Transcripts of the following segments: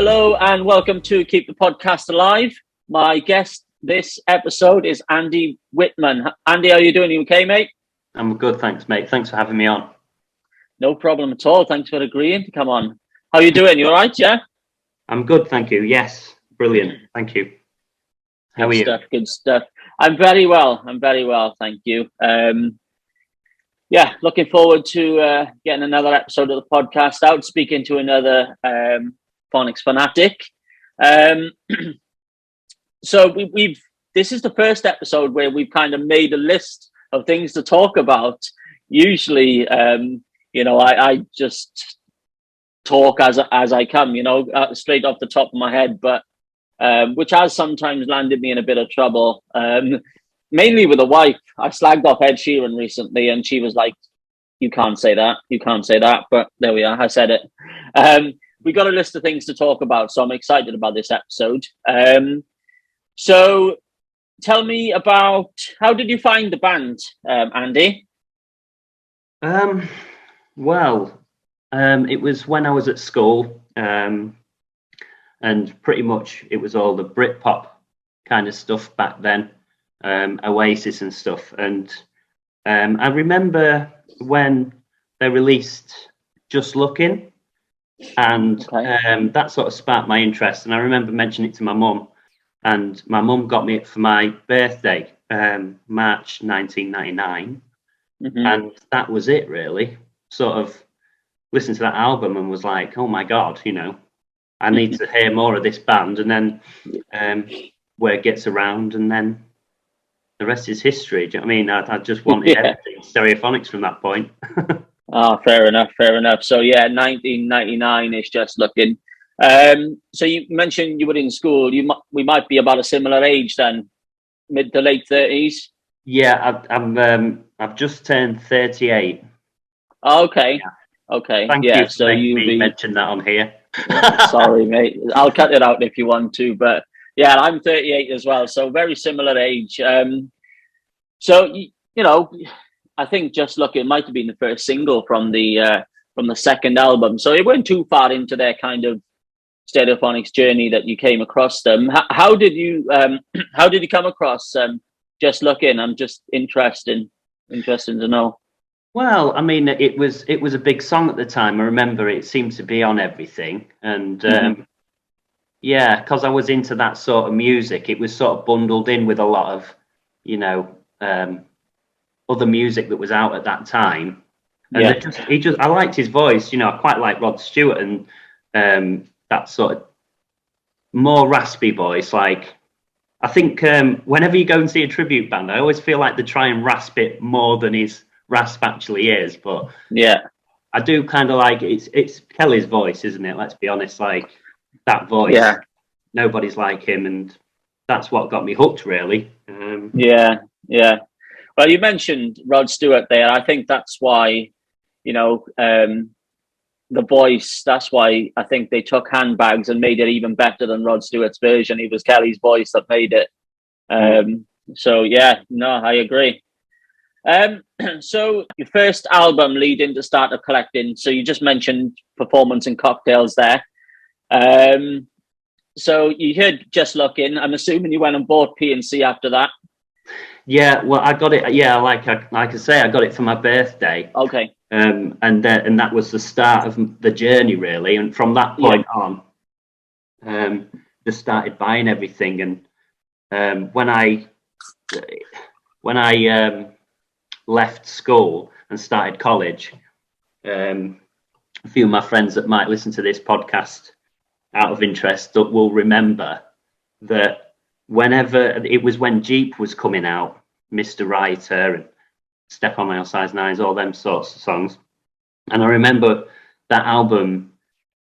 Hello and welcome to Keep the Podcast Alive. My guest this episode is Andy Whitman. Andy, how are you doing? You okay, mate? I'm good, thanks, mate. Thanks for having me on. No problem at all. Thanks for agreeing to come on. How are you doing? You all right, yeah? I'm good, thank you. Yes, brilliant. Thank you. How are you? Good stuff. I'm very well, thank you. Yeah, looking forward to getting another episode of the podcast out, speaking to another phonics fanatic. So we've this is the first episode where we've kind of made a list of things to talk about. Usually, you know, I just talk as I come, you know, straight off the top of my head, but which has sometimes landed me in a bit of trouble. Mainly with a wife. I slagged off Ed Sheeran recently and she was like, you can't say that, but there we are, I said it. We got a list of things to talk about, so I'm excited about this episode. So tell me about, how did you find the band, Andy? It was when I was at school, and pretty much it was all the Britpop kind of stuff back then. Oasis and stuff, and I remember when they released Just Looking, and that sort of sparked my interest, and I remember mentioning it to my mum, and my mum got me it for my birthday, March 1999, and that was it really. Sort of listened to that album and was like, oh my god, you know, I need to hear more of this band, and then where it gets around, and then the rest is history. Do you know what I mean? I just wanted everything Stereophonics from that point. Fair enough. So yeah, 1999 is Just Looking. So you mentioned you were in school. We might be about a similar age then, mid to late 30s. Yeah, I've just turned 38. Okay. Yeah. Okay. Thank you for mentioned that on here. Sorry, mate. I'll cut it out if you want to, but. Yeah, I'm 38 as well, so very similar age. So you know, I think Just Looking might have been the first single from the second album. So you weren't too far into their kind of Stereophonics journey that you came across them. How did you come across Just Looking? I'm just interested to know. Well, I mean, it was a big song at the time. I remember it seemed to be on everything, and. Yeah, because I was into that sort of music. It was sort of bundled in with a lot of, you know, other music that was out at that time. And I liked his voice. You know, I quite like Rod Stewart and that sort of more raspy voice. Like, I think whenever you go and see a tribute band, I always feel like they try and rasp it more than his rasp actually is. But yeah, I do kind of like it. It's Kelly's voice, isn't it? Let's be honest, like. That voice, yeah. Nobody's like him, and that's what got me hooked, really. Yeah. Well, you mentioned Rod Stewart there. I think that's why, you know, the voice. That's why I think they took Handbags and made it even better than Rod Stewart's version. It was Kelly's voice that made it. So yeah, no, I agree. So your first album lead into Start of Collecting. So you just mentioned Performance and Cocktails there. So you heard Just Looking. I'm assuming you went and bought P&C after that. Yeah, well, I got it. Yeah, like I say, I got it for my birthday. Okay. And that was the start of the journey, really. And from that point on, just started buying everything. And when I left school and started college, a few of my friends that might listen to this podcast. Out of interest, that will remember that whenever it was when Jeep was coming out, Mr. Writer and Step on My Own Size Nines, all them sorts of songs. And I remember that album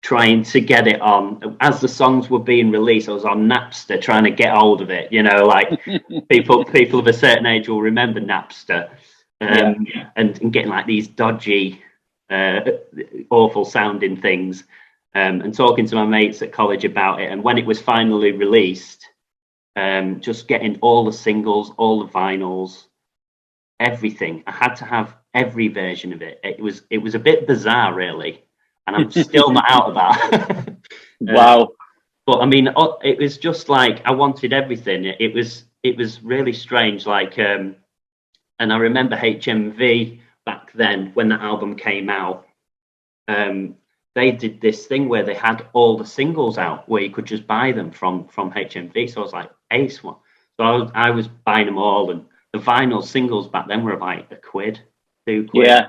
trying to get it on as the songs were being released. I was on Napster trying to get hold of it, you know, like people of a certain age will remember Napster and getting like these dodgy, awful sounding things. And talking to my mates at college about it, and when it was finally released, just getting all the singles, all the vinyls, everything. I had to have every version of it. It was a bit bizarre, really, and I'm still not out of that. Wow! But I mean, it was just like I wanted everything. It was really strange. Like, and I remember HMV back then when that album came out. They did this thing where they had all the singles out where you could just buy them from HMV. So I was like, ace one. So I was buying them all, and the vinyl singles back then were like £1, £2. Yeah.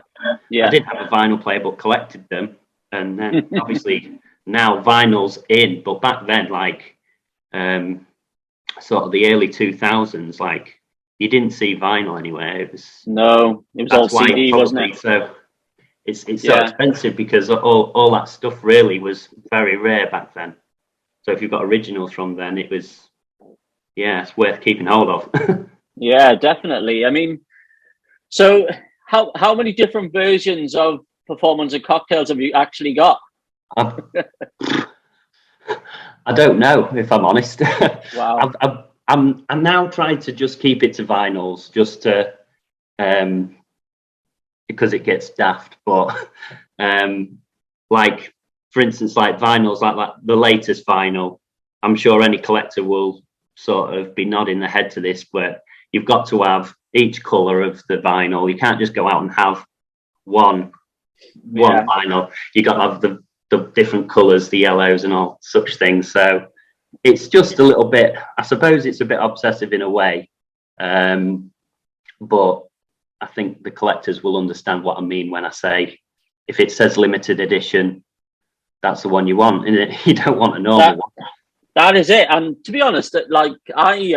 I did have a vinyl player, but collected them. And then obviously now vinyl's in, but back then, like, sort of the early 2000s, like, you didn't see vinyl anywhere. It was all CD, wasn't it? So it's so expensive because all that stuff really was very rare back then. So if you've got originals from then, it was, it's worth keeping hold of. Yeah, definitely. I mean, so how many different versions of Performance and Cocktails have you actually got? I don't know, if I'm honest. Wow. I'm now trying to just keep it to vinyls, just to, because it gets daft. But like, for instance, like vinyls, like the latest vinyl, I'm sure any collector will sort of be nodding their head to this, but you've got to have each colour of the vinyl. You can't just go out and have one vinyl. You got to have the different colours, the yellows and all such things. So it's just a little bit, I suppose it's a bit obsessive in a way. But I think the collectors will understand what I mean when I say, if it says limited edition, that's the one you want, isn't it? You don't want a normal one. That is it. And to be honest, like I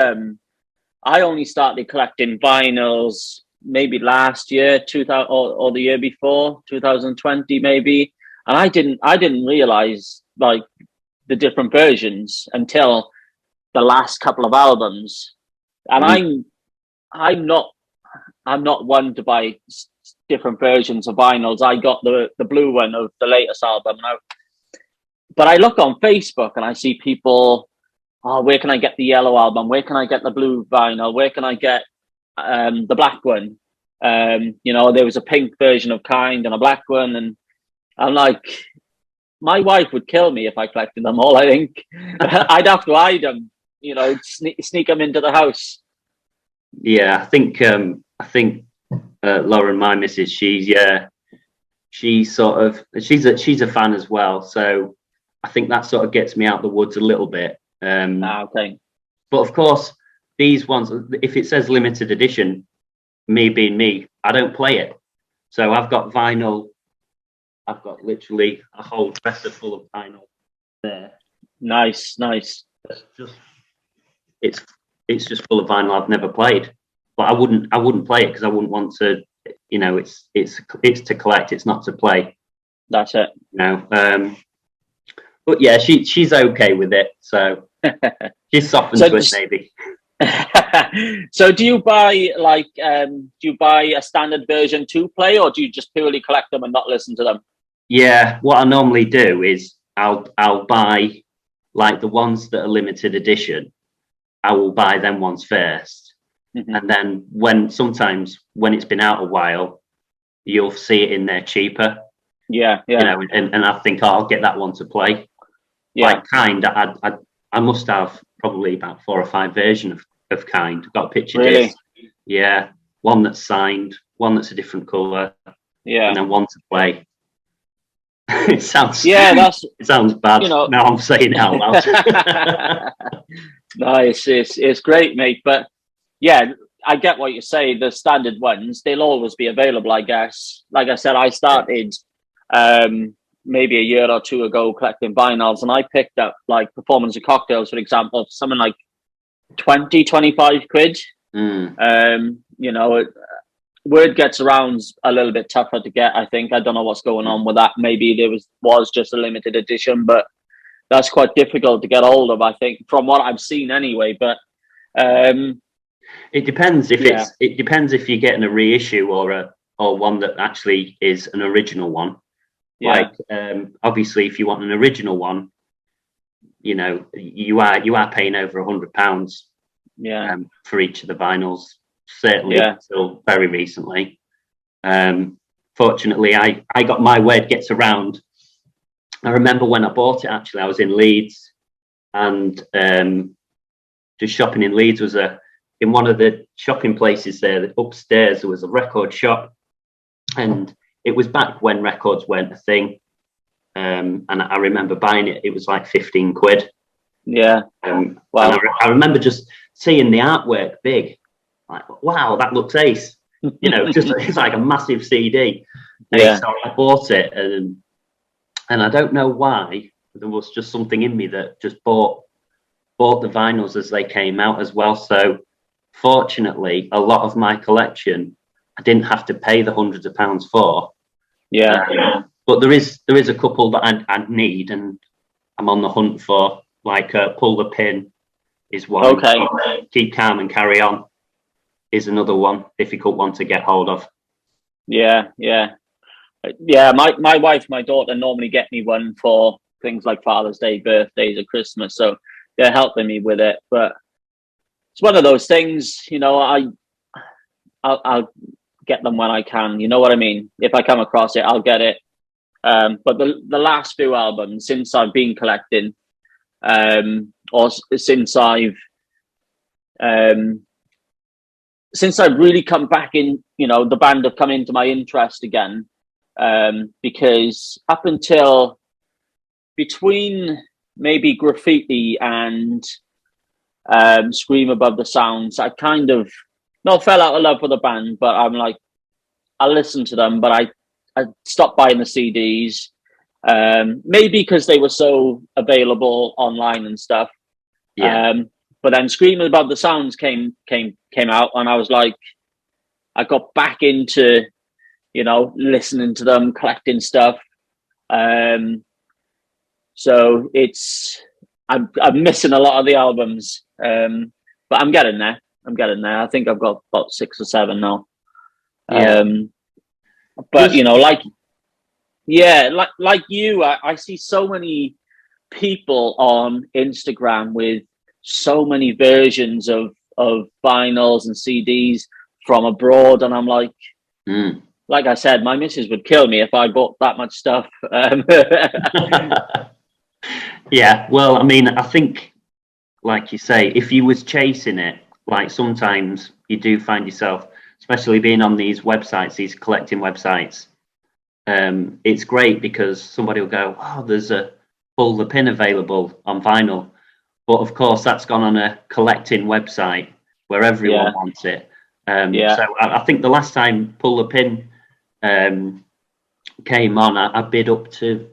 only started collecting vinyls maybe last year, 2000 or the year before, 2020 maybe, and I didn't realize like the different versions until the last couple of albums. And I'm not one to buy different versions of vinyls. I got the blue one of the latest album, but I look on Facebook and I see people, where can I get the yellow album? Where can I get the blue vinyl? Where can I get the black one? There was a pink version of Kind and a black one, and I'm like, my wife would kill me if I collected them all, I think. I'd have to hide them, sneak them into the house. Yeah, I think Lauren, my missus, she's a fan as well. So I think that sort of gets me out the woods a little bit. Okay. But of course, these ones, if it says limited edition, me being me, I don't play it. So I've got vinyl. I've got literally a whole dresser full of vinyl there. Nice. It's just full of vinyl I've never played, but I wouldn't play it because I wouldn't want to. It's to collect. It's not to play. That's it. But yeah, she's okay with it. So she's softened to it, maybe. So do you buy a standard version to play, or do you just purely collect them and not listen to them? Yeah, what I normally do is I'll buy like the ones that are limited edition. I will buy them ones first. Mm-hmm. And then when it's been out a while, you'll see it in there cheaper. Yeah. And I think I'll get that one to play. Yeah. Like Kind, I must have probably about 4 or 5 versions of Kind. I've got a picture disc. Yeah. One that's signed, one that's a different colour. Yeah. And then one to play. It sounds it sounds bad. Now I'm saying it out loud. Nice, it's great, mate. But yeah, I get what you say. The standard ones, they'll always be available, I guess. Like I said, I started maybe a year or two ago collecting vinyls, and I picked up like Performance and Cocktails, for example, something like 20, 25 £20, £25. Word gets around, a little bit tougher to get, I think. I don't know what's going on with that. Maybe there was just a limited edition, but that's quite difficult to get hold of, I think, from what I've seen anyway. But it depends if you're getting a reissue or one that actually is an original one. Yeah. Like obviously, if you want an original one, you are paying over £100. Yeah. For each of the vinyls. Certainly until very recently. Fortunately, I got my word gets around. I remember when I bought it, actually, I was in Leeds and just shopping in Leeds was in one of the shopping places there, upstairs, there was a record shop, and it was back when records weren't a thing. And I remember buying it. It was like 15 quid. Yeah. Wow. And I remember just seeing the artwork big. Like, wow, that looks ace. You know, just it's like a massive CD. Yeah. So I bought it. And I don't know why. There was just something in me that just bought the vinyls as they came out as well. So fortunately, a lot of my collection, I didn't have to pay the hundreds of pounds for. Yeah. But there is a couple that I need, and I'm on the hunt for, like Pull the Pin is one. Okay. Keep Calm and Carry On is another one, difficult one to get hold of. Yeah, yeah. Yeah, my wife, my daughter normally get me one for things like Father's Day, birthdays or Christmas. So they're helping me with it. But it's one of those things, you know, I'll get them when I can. You know what I mean? If I come across it, I'll get it. But the last few albums, since I've been collecting, or since I've really come back in, you know, the band have come into my interest again, because up until between maybe Graffiti and Scream Above the Sounds, I kind of not fell out of love with the band, but I'm like, I listen to them, but I stopped buying the CDs, maybe because they were so available online and stuff. Yeah. But then Scream Above the Sounds came out, and I was like, I got back into, you know, listening to them, collecting stuff. So I'm missing a lot of the albums, but I'm getting there. I think I've got about 6 or 7 now. Yeah. But you know, like you, I see so many people on Instagram with so many versions of vinyls and CDs from abroad, and I'm like, like I said, my missus would kill me if I bought that much stuff. Yeah, well, I mean, I think, like you say, if you was chasing it, like sometimes you do find yourself, especially being on these websites, these collecting websites, it's great because somebody will go, oh, there's a Pull the Pin available on vinyl. But of course, that's gone on a collecting website where everyone wants it. So I think the last time Pull the Pin came on, I bid up to...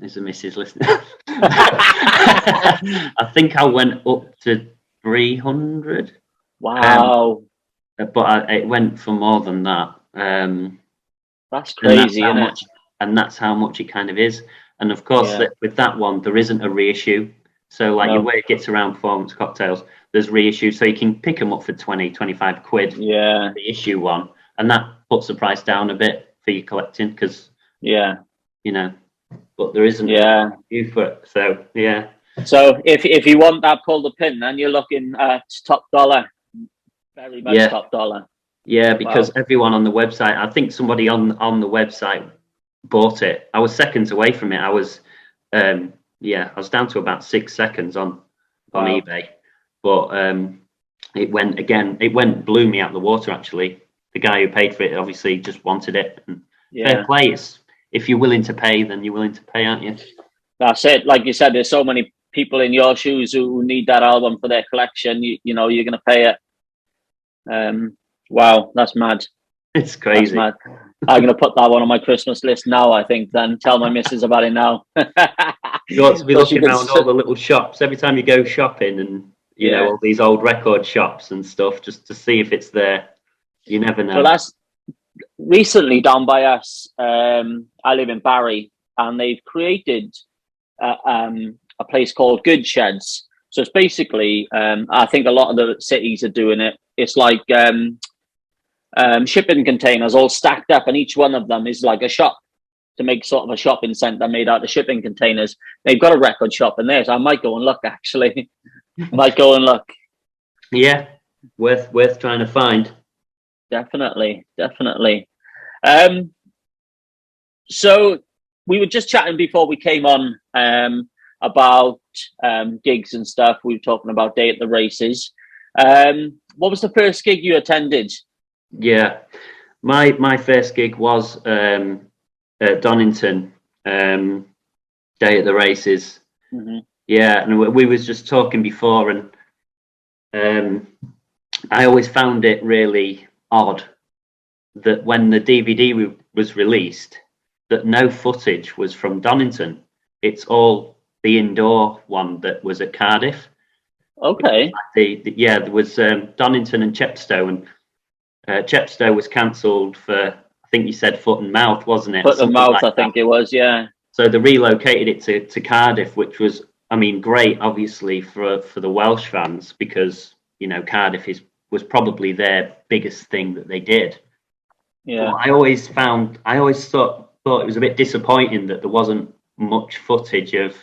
is a missus listening? I think I went up to 300. Wow. But it went for more than that. That's crazy, isn't it? And that's how much it kind of is. And of course, with that one, there isn't a reissue. So like your way it gets around Performance Cocktails, there's reissue. So you can pick them up for 20, 25 quid. Yeah. The issue one. And that puts the price down a bit for your collecting because, you know, but there isn't a reissue for it. So, yeah. So if you want that Pull the Pin, then you're looking at top dollar. Very much top dollar. Yeah, because everyone on the website, I think somebody on the website bought it. I was seconds away from it. I was, I was down to about 6 seconds on eBay. But it blew me out of the water, actually. The guy who paid for it obviously just wanted it. And fair play. If you're willing to pay, then you're willing to pay, aren't you? That's it. Like you said, there's so many people in your shoes who need that album for their collection. You know, you're going to pay it. Wow, that's mad. It's crazy. Mad. I'm going to put that one on my Christmas list now, I think, then. Tell my missus about it now. You ought to be looking around all the little shops. Every time you go shopping and, you know, all these old record shops and stuff, just to see if it's there. You never know. Well, that's recently down by us. I live in Barry, and they've created a place called Good Sheds. So it's basically, I think a lot of the cities are doing it. It's like shipping containers all stacked up, and each one of them is like a shop, to make sort of a shopping centre made out of shipping containers. They've got a record shop in there, so I might go and look, actually. Yeah, worth trying to find. Definitely. So we were just chatting before we came on about gigs and stuff. We were talking about Day at the Races. What was the first gig you attended? Yeah, my first gig was at Donington, Day at the Races. Mm-hmm. Yeah, and we was just talking before, and I always found it really odd that when the DVD was released, that no footage was from Donington. It's all the indoor one that was at Cardiff. Okay. Yeah, there was Donington and Chepstow, and Chepstow was cancelled for, I think you said foot and mouth, wasn't it? Foot and mouth, I think it was, yeah. So they relocated it to Cardiff, which was, I mean, great, obviously, for the Welsh fans, because, you know, Cardiff was probably their biggest thing that they did. Yeah. But I always thought it was a bit disappointing that there wasn't much footage of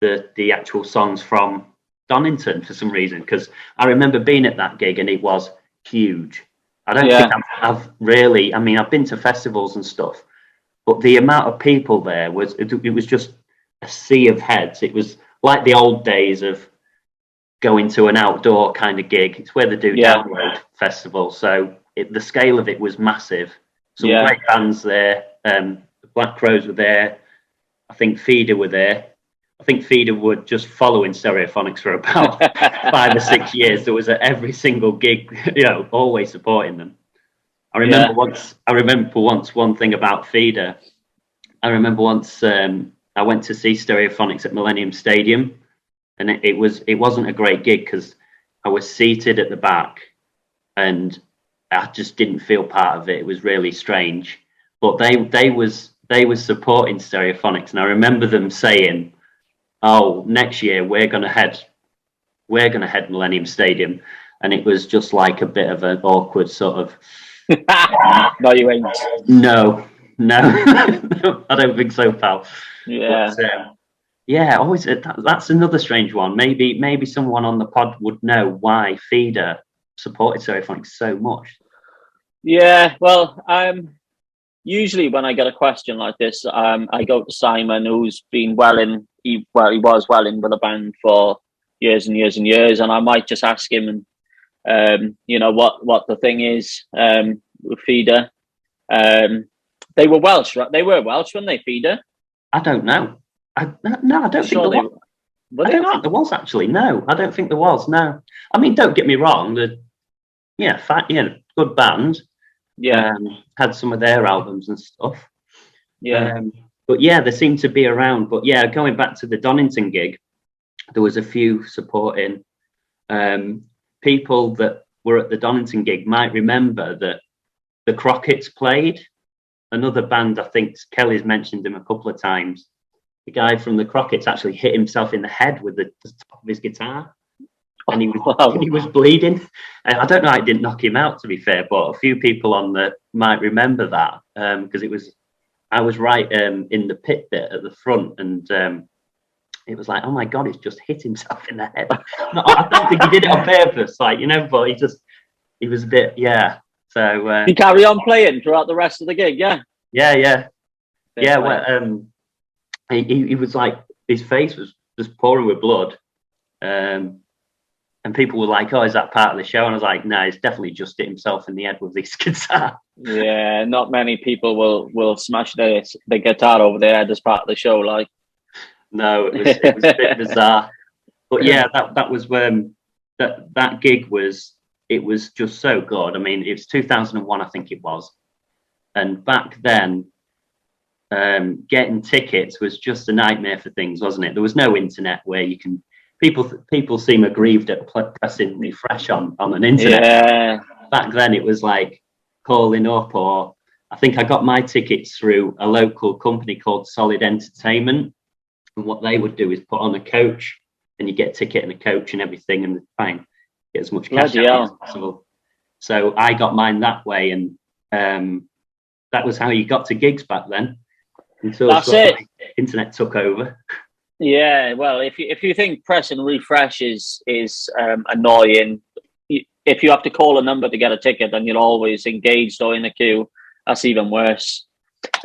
the actual songs from Donington for some reason, because I remember being at that gig and it was huge. I don't think I've really, I mean, I've been to festivals and stuff, but the amount of people there was, it was just a sea of heads. It was like the old days of going to an outdoor kind of gig. It's where they do Download festival, so the scale of it was massive. Some great bands there. The Black Crows were there. I think Feeder were there. I think Feeder were just following Stereophonics for about 5 or 6 years. There was at every single gig, you know, always supporting them. I remember once one thing about Feeder. I remember once I went to see Stereophonics at Millennium Stadium, and it wasn't a great gig because I was seated at the back, and I just didn't feel part of it. It was really strange. But they was supporting Stereophonics, and I remember them saying, "Oh, next year we're gonna head Millennium Stadium," and it was just like a bit of an awkward sort of. No, you ain't. No, I don't think so, pal. Yeah, but, yeah. Always that's another strange one. Maybe someone on the pod would know why Feeder supported Stereophonics so much. Yeah, well, usually when I get a question like this, I go to Simon, who's been he was well in with the band for years and years and years, and I might just ask him and you know what the thing is with Feeder. They were Welsh, right? They were Welsh, weren't they, Feeder? I don't know. I don't think there was. No, I mean, don't get me wrong. Good band. Yeah, had some of their albums and stuff. Yeah, but yeah, they seem to be around. But yeah, going back to the Donington gig, there was a few supporting people that were at the Donington gig might remember that the Crockett's played. Another band, I think Kelly's mentioned him a couple of times. The guy from the Crockett's actually hit himself in the head with the top of his guitar, and he was bleeding. And I don't know, I didn't knock him out, to be fair, but a few people on the might remember that because I was right in the pit bit at the front, and it was like, oh my God, he's just hit himself in the head. No, I don't think he did it on purpose, like, you know, but he was a bit, yeah. So he carry on playing throughout the rest of the gig, yeah. Yeah. Yeah, well, he was like, his face was just pouring with blood. And people were like, oh, is that part of the show? And I was like, no, it's definitely just hit himself in the head with this guitar. Yeah, not many people will smash the guitar over their head as part of the show, like. No, it was a bit bizarre. But yeah, that was when that gig was. It was just so good. I mean, it was 2001, I think it was. And back then, getting tickets was just a nightmare for things, wasn't it? There was no internet where you can... People seem aggrieved at pressing refresh on an internet. Yeah. Back then, it was like calling up, or... I think I got my tickets through a local company called Solid Entertainment. And what they would do is put on a coach, and you get a ticket and a coach and everything, and fine. Get as much cash out as possible. So I got mine that way, and that was how you got to gigs back then. Until internet took over. Yeah, well, if you think pressing refresh is annoying, if you have to call a number to get a ticket, then you're always engaged or in a queue. That's even worse.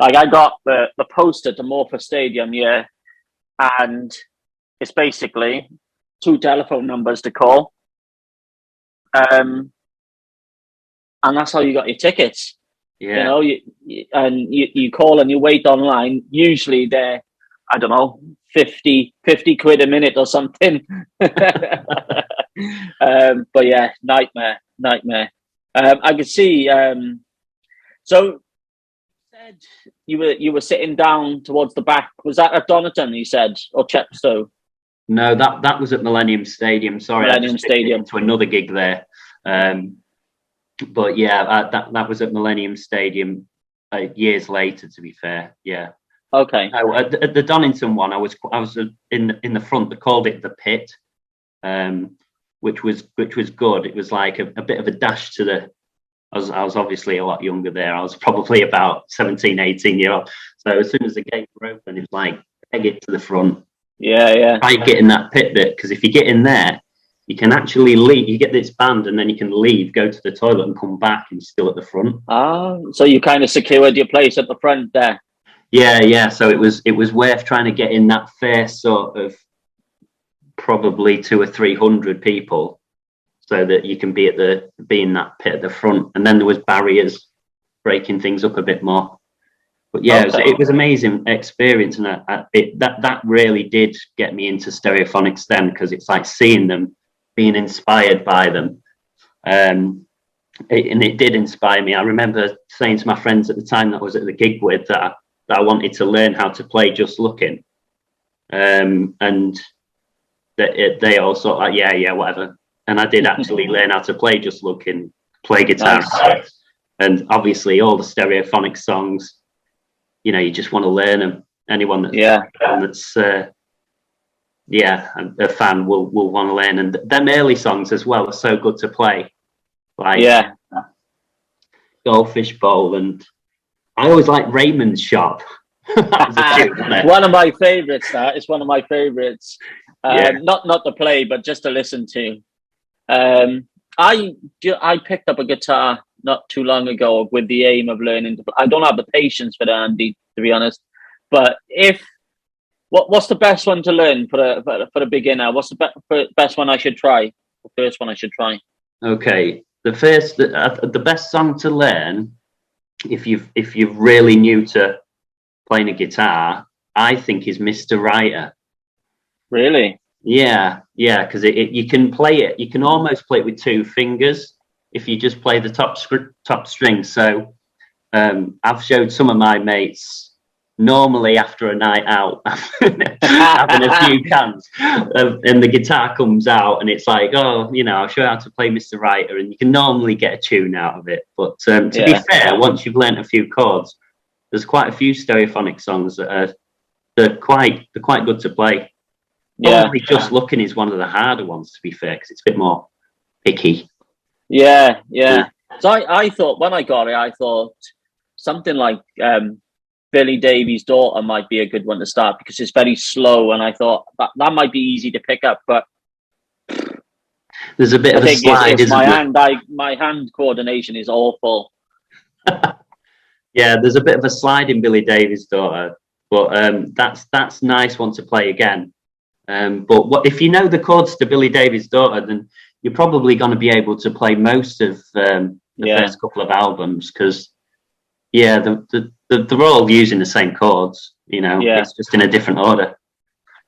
Like, I got the poster to Morpher Stadium, yeah, and it's basically two telephone numbers to call. And that's how you got your tickets. Yeah. You know, you call and you wait online. Usually they're, I don't know, 50 quid a minute or something. But yeah, nightmare. I could see. So you were sitting down towards the back. Was that at Donington, you said, or Chepstow? No, that was at Millennium Stadium. Sorry, Millennium Stadium, to another gig there. But yeah, that was at Millennium Stadium years later. To be fair, yeah. Okay. At the Donington one, I was in the front. They called it the pit, which was good. It was like a bit of a dash to the. I was obviously a lot younger there. I was probably about 17, 18 year old. So as soon as the gates were open, it was like peg it to the front. Yeah, yeah. Try get in that pit bit, because if you get in there, you can actually leave. You get this band, and then you can leave, go to the toilet, and come back, and you're still at the front. Ah, so you kind of secured your place at the front there. Yeah. So it was worth trying to get in that fair sort of probably 200 or 300 people, so that you can be in that pit at the front. And then there was barriers breaking things up a bit more. But yeah, okay. it was amazing experience, and that really did get me into Stereophonics then, because it's like seeing them, being inspired by them. And it did inspire me. I remember saying to my friends at the time that I was at the gig with that I wanted to learn how to play Just Looking. And they all sort of like, yeah, whatever. And I did actually learn how to play Just Looking, play guitar. Nice. And obviously all the Stereophonic songs, you know, you just want to learn them. Anyone that's a fan will want to learn. And them early songs as well are so good to play. Like Goldfish Bowl, and I always like Raymond's Shop. One of my favourites. That is one of my favourites. Not to play, but just to listen to. I picked up a guitar not too long ago with the aim of learning to play. I don't have the patience for that, Andy, to be honest. But what's the best one to learn for a beginner? What's the best one I should try? The first one I should try. Okay, the best song to learn. If you're really new to playing a guitar, I think is Mr. Writer. Really? Yeah, because you can play it. You can almost play it with two fingers if you just play the top string. So I've showed some of my mates. Normally, after a night out, having a few cans, and the guitar comes out, and it's like, oh, you know, I'll show you how to play Mr. Writer, and you can normally get a tune out of it. But to be fair, once you've learnt a few chords, there's quite a few Stereophonic songs that are they're quite good to play. Yeah, probably Just Looking is one of the harder ones, to be fair, because it's a bit more picky. Yeah. So I thought when I got it, I thought something like. Billy Davies Daughter might be a good one to start, because it's very slow, and I thought that might be easy to pick up, but there's a bit of a slide, isn't there? My hand coordination is awful. Yeah, there's a bit of a slide in Billy Davies Daughter, but that's nice one to play again. But if you know the chords to Billy Davies Daughter, then you're probably going to be able to play most of the first couple of albums, because they're all using the same chords, you know. Yeah. It's just in a different order.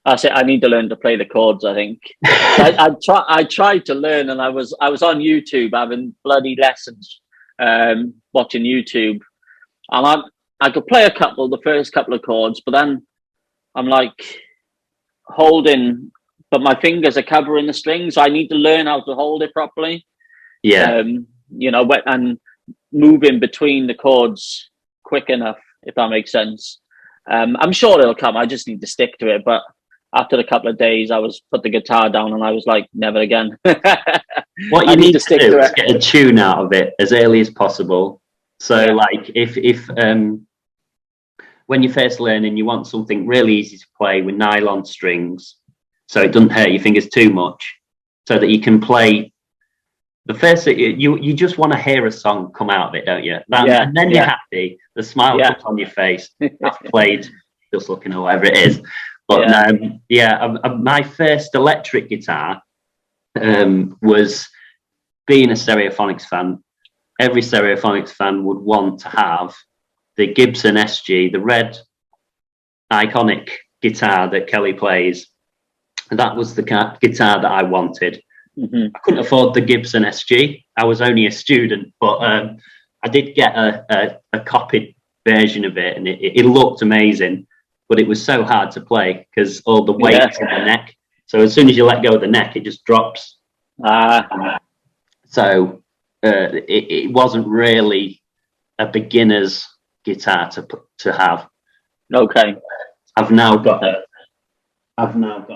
That's it. I need to learn to play the chords, I think. I tried to learn, and I was on YouTube having bloody lessons, watching YouTube, and I could play the first couple of chords, but then I'm like holding, but my fingers are covering the strings. So I need to learn how to hold it properly. Yeah, you know, and moving between the chords. Quick enough, if that makes sense. I'm sure it'll come. I just need to stick to it. But after a couple of days, I was put the guitar down, and I was like, never again. What you need to stick do to is get a tune out of it as early as possible. So, like, if when you're first learning, you want something really easy to play with nylon strings, so it doesn't hurt your fingers too much, so that you can play. The first thing, you just want to hear a song come out of it, don't you? And then you're happy. The smile comes on your face. I've played Just Looking or whatever it is. But yeah, my first electric guitar was being a Stereophonics fan. Every Stereophonics fan would want to have the Gibson SG, the red iconic guitar that Kelly plays. That was the guitar that I wanted. Mm-hmm. I couldn't afford the Gibson SG. I was only a student, but I did get a copied version of it, and it looked amazing, but it was so hard to play because all the weight is on the neck. So as soon as you let go of the neck, it just drops. So it wasn't really a beginner's guitar to have. Okay. I've now got an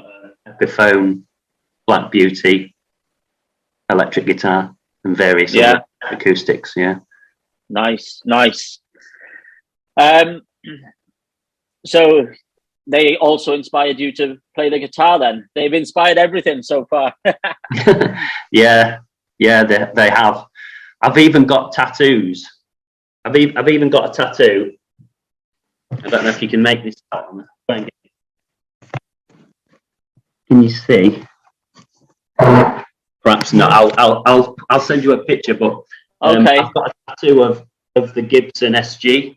Epiphone Black Beauty electric guitar and various other acoustics. Yeah. Nice. So they also inspired you to play the guitar then? They've inspired everything so far. Yeah, they have. I've even got tattoos. I've even got a tattoo. I don't know if you can make this sound. Can you see? Perhaps not. I'll send you a picture, but okay. I've got a tattoo of the Gibson SG.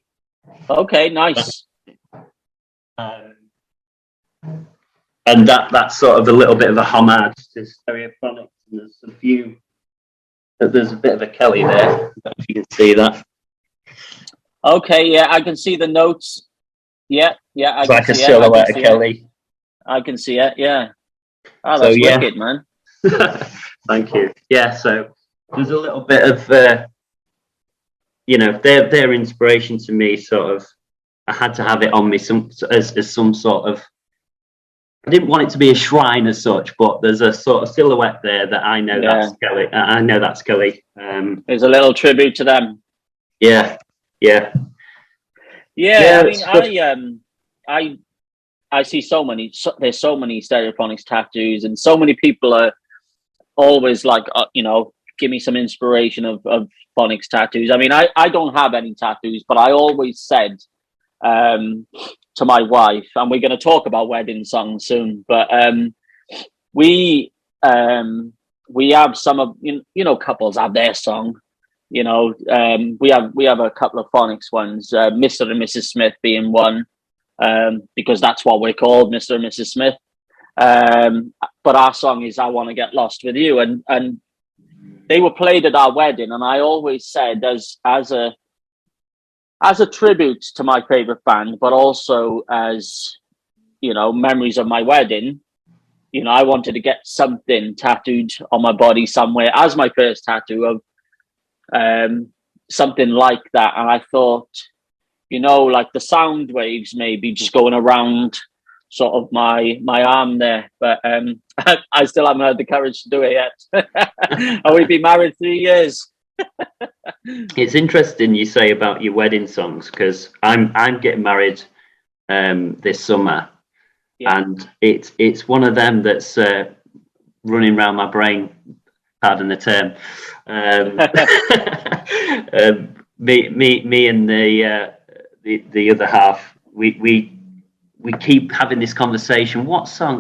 Okay, nice. And that's sort of a little bit of a homage to Stereophonics. There's a few. There's a bit of a Kelly there. I don't know if you can see that. Okay, yeah, I can see the notes. Yeah, it's like a silhouette of Kelly. I can see it. Yeah. Oh, that's wicked, man. Thank you. Yeah, so there's a little bit of, their inspiration to me. Sort of, I had to have it on me as some sort of. I didn't want it to be a shrine as such, but there's a sort of silhouette there that I know that's Kelly. I know that's Kelly. There's a little tribute to them. Yeah. I mean, I see there's so many Stereophonics tattoos, and so many people are always like, give me some inspiration of phonics tattoos. I mean, I don't have any tattoos, but I always said to my wife, and we're going to talk about wedding songs soon, but we have some of, couples have their song, we have a couple of phonics ones, Mr. and Mrs. Smith being one. Because that's what we're called, Mr. and Mrs. Smith. But our song is I Want to Get Lost with You. And they were played at our wedding. And I always said as a tribute to my favourite band, but also as, memories of my wedding, I wanted to get something tattooed on my body somewhere as my first tattoo of something like that. And I thought, like the sound waves maybe just going around sort of my arm there. But I still haven't had the courage to do it yet. And we've been married 3 years. It's interesting you say about your wedding songs, because I'm getting married this summer. Yeah. And it's one of them that's running around my brain, pardon the term. Me and the other half, we keep having this conversation. What song?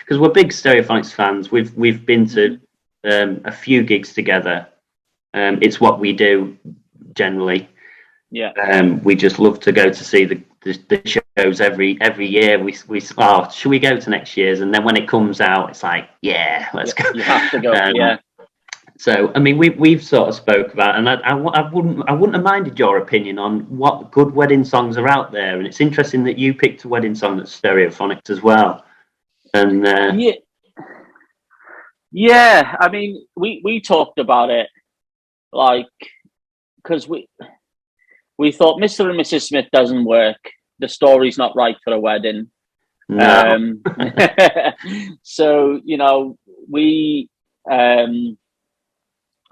Because we're big Stereophonics fans. We've been to a few gigs together. It's what we do generally. Yeah. We just love to go to see the shows every year. We should we go to next year's? And then when it comes out, it's like, let's go. You have to go. So, I mean, we've sort of spoke about, and I wouldn't have minded your opinion on what good wedding songs are out there. And it's interesting that you picked a wedding song that's Stereophonics as well. And I mean, we talked about it, like, because we thought Mr. and Mrs. Smith doesn't work. The story's not right for a wedding. No. So, we.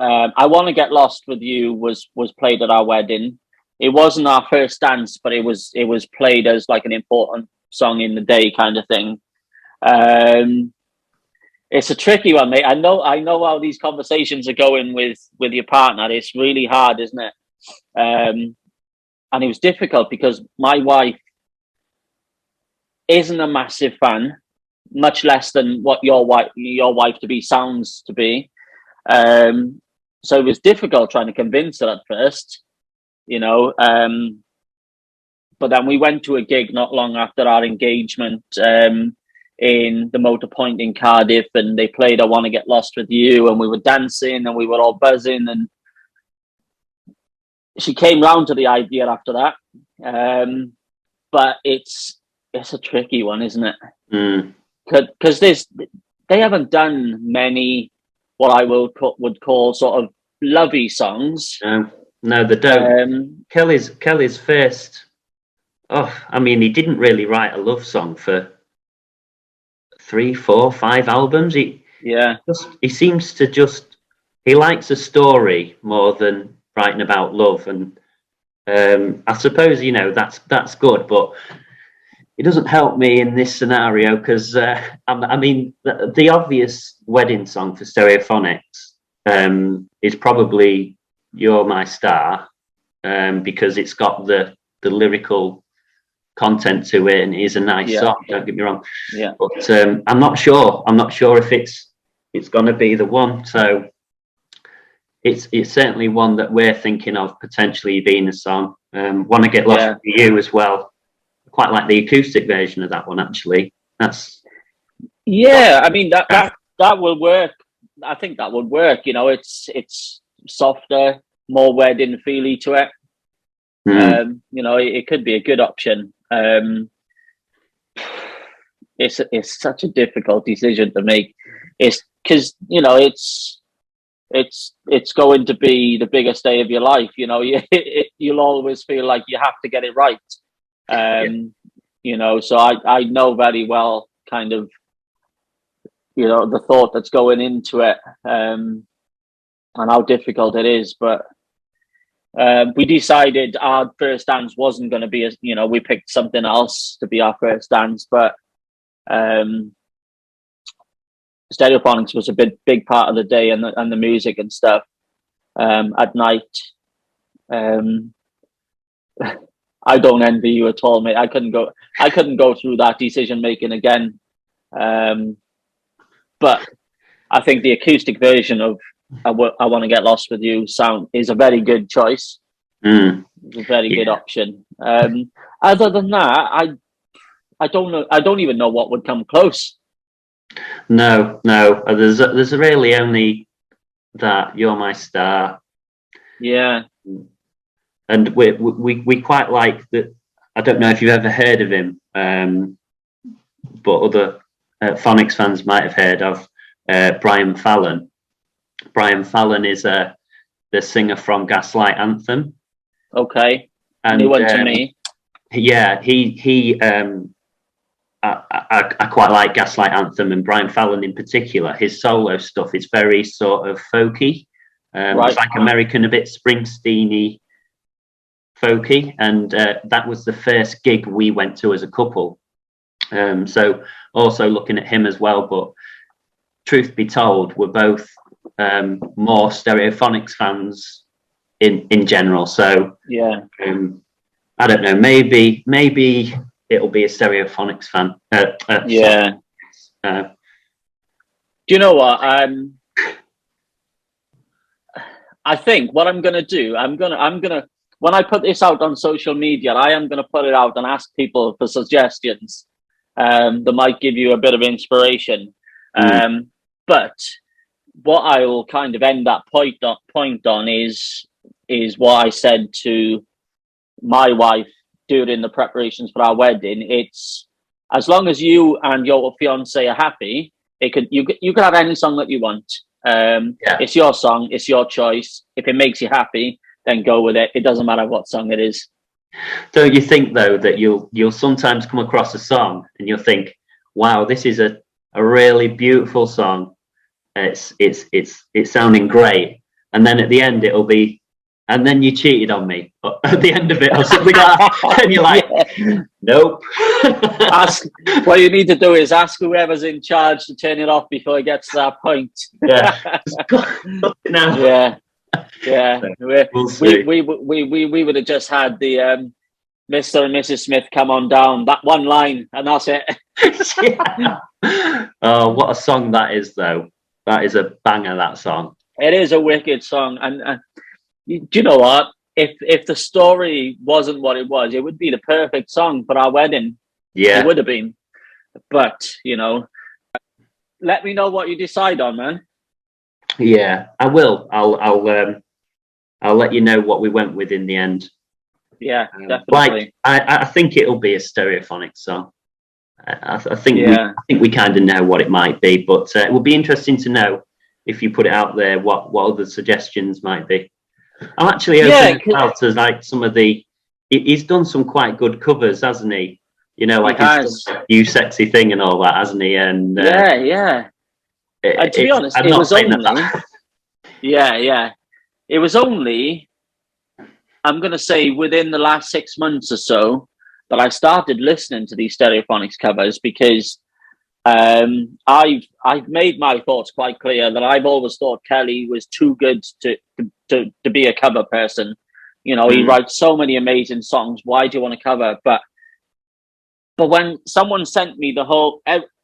I Want to Get Lost with You was played at our wedding. It wasn't our first dance, but it was played as like an important song in the day kind of thing. It's a tricky one, mate. I know how these conversations are going with your partner. It's really hard, isn't it? And it was difficult because my wife isn't a massive fan, much less than what your wife to be sounds to be. So it was difficult trying to convince her at first, you know. But then we went to a gig not long after our engagement in the Motor Point in Cardiff, and they played I Want to Get Lost with You, and we were dancing and we were all buzzing, and she came round to the idea after that. But it's a tricky one, isn't it? Because they haven't done many what I would call sort of lovey songs. No, they don't. Kelly's first. Oh, I mean, he didn't really write a love song for 3, 4, 5 albums. He seems to he likes a story more than writing about love, and I suppose, you know, that's good, but it doesn't help me in this scenario because the obvious wedding song for Stereophonics is probably You're My Star, because it's got the lyrical content to it and it is a nice song, don't get me wrong, but I'm not sure if it's gonna be the one, so it's certainly one that we're thinking of potentially being a song. Want to Get Lost with You as well. I quite like the acoustic version of that one, actually. I mean that will work. I think that would work, you know. It's softer, more wedding feely to it. You know, it could be a good option. It's such a difficult decision to make. It's because, you know, it's going to be the biggest day of your life. You know, you'll always feel like you have to get it right. You know, so I know very well kind of, you know, the thought that's going into it, and how difficult it is, but. We decided our first dance wasn't going to be, you know, we picked something else to be our first dance, but Stereophonics was a big part of the day, and the music and stuff. At night, I don't envy you at all, mate. I couldn't go through that decision making again. But I think the acoustic version of I Want to Get Lost with You sound is a very good choice. It's a very good option. Other than that, I don't know. I don't even know what would come close. No. There's really only that You're My Star. Yeah. And we quite like that. I don't know if you've ever heard of him, but other Phonics fans might have heard of Brian Fallon. Brian Fallon is the singer from Gaslight Anthem. Okay, and new one to me. Yeah, he. I quite like Gaslight Anthem and Brian Fallon in particular. His solo stuff is very sort of folky. Right. It's like American, a bit Springsteen-y, folky, and that was the first gig we went to as a couple. So also looking at him as well, but truth be told, we're both. More Stereophonics fans in general, so I don't know, maybe it'll be a Stereophonics fan. Do you know what, I think what I'm gonna do, I'm gonna when I put this out on social media, I am gonna put it out and ask people for suggestions that might give you a bit of inspiration. But what I will kind of end that point on is what I said to my wife during the preparations for our wedding. It's as long as you and your fiance are happy, you could have any song that you want. It's your song, it's your choice. If it makes you happy, then go with it. It doesn't matter what song it is. Don't you think though that you'll sometimes come across a song and you'll think, wow, this is a really beautiful song. It's sounding great, and then at the end it'll be, and then you cheated on me at the end of it or something like that, and you're like, nope. What you need to do is ask whoever's in charge to turn it off before it gets to that point. Yeah. We would have just had the Mr. and Mrs. Smith, come on down. That one line, and that's it. Oh, what a song that is, though. That is a banger, that song. It is a wicked song. And do you know what? If the story wasn't what it was, it would be the perfect song for our wedding. Yeah. It would have been. But, you know, let me know what you decide on, man. Yeah, I will. I'll let you know what we went with in the end. Yeah, definitely. Like, I think it'll be a Stereophonic song. I think we kind of know what it might be, but it will be interesting to know if you put it out there what other suggestions might be. I'm actually open out to like some of the. He's done some quite good covers, hasn't he? You know, like his "You Sexy Thing" and all that, hasn't he? And yeah. To be honest, it was only. It was only. I'm going to say within the last 6 months or so that I started listening to these Stereophonics covers, because I've made my thoughts quite clear that I've always thought Kelly was too good to be a cover person. You know, he writes so many amazing songs. Why do you want to cover? But when someone sent me the whole,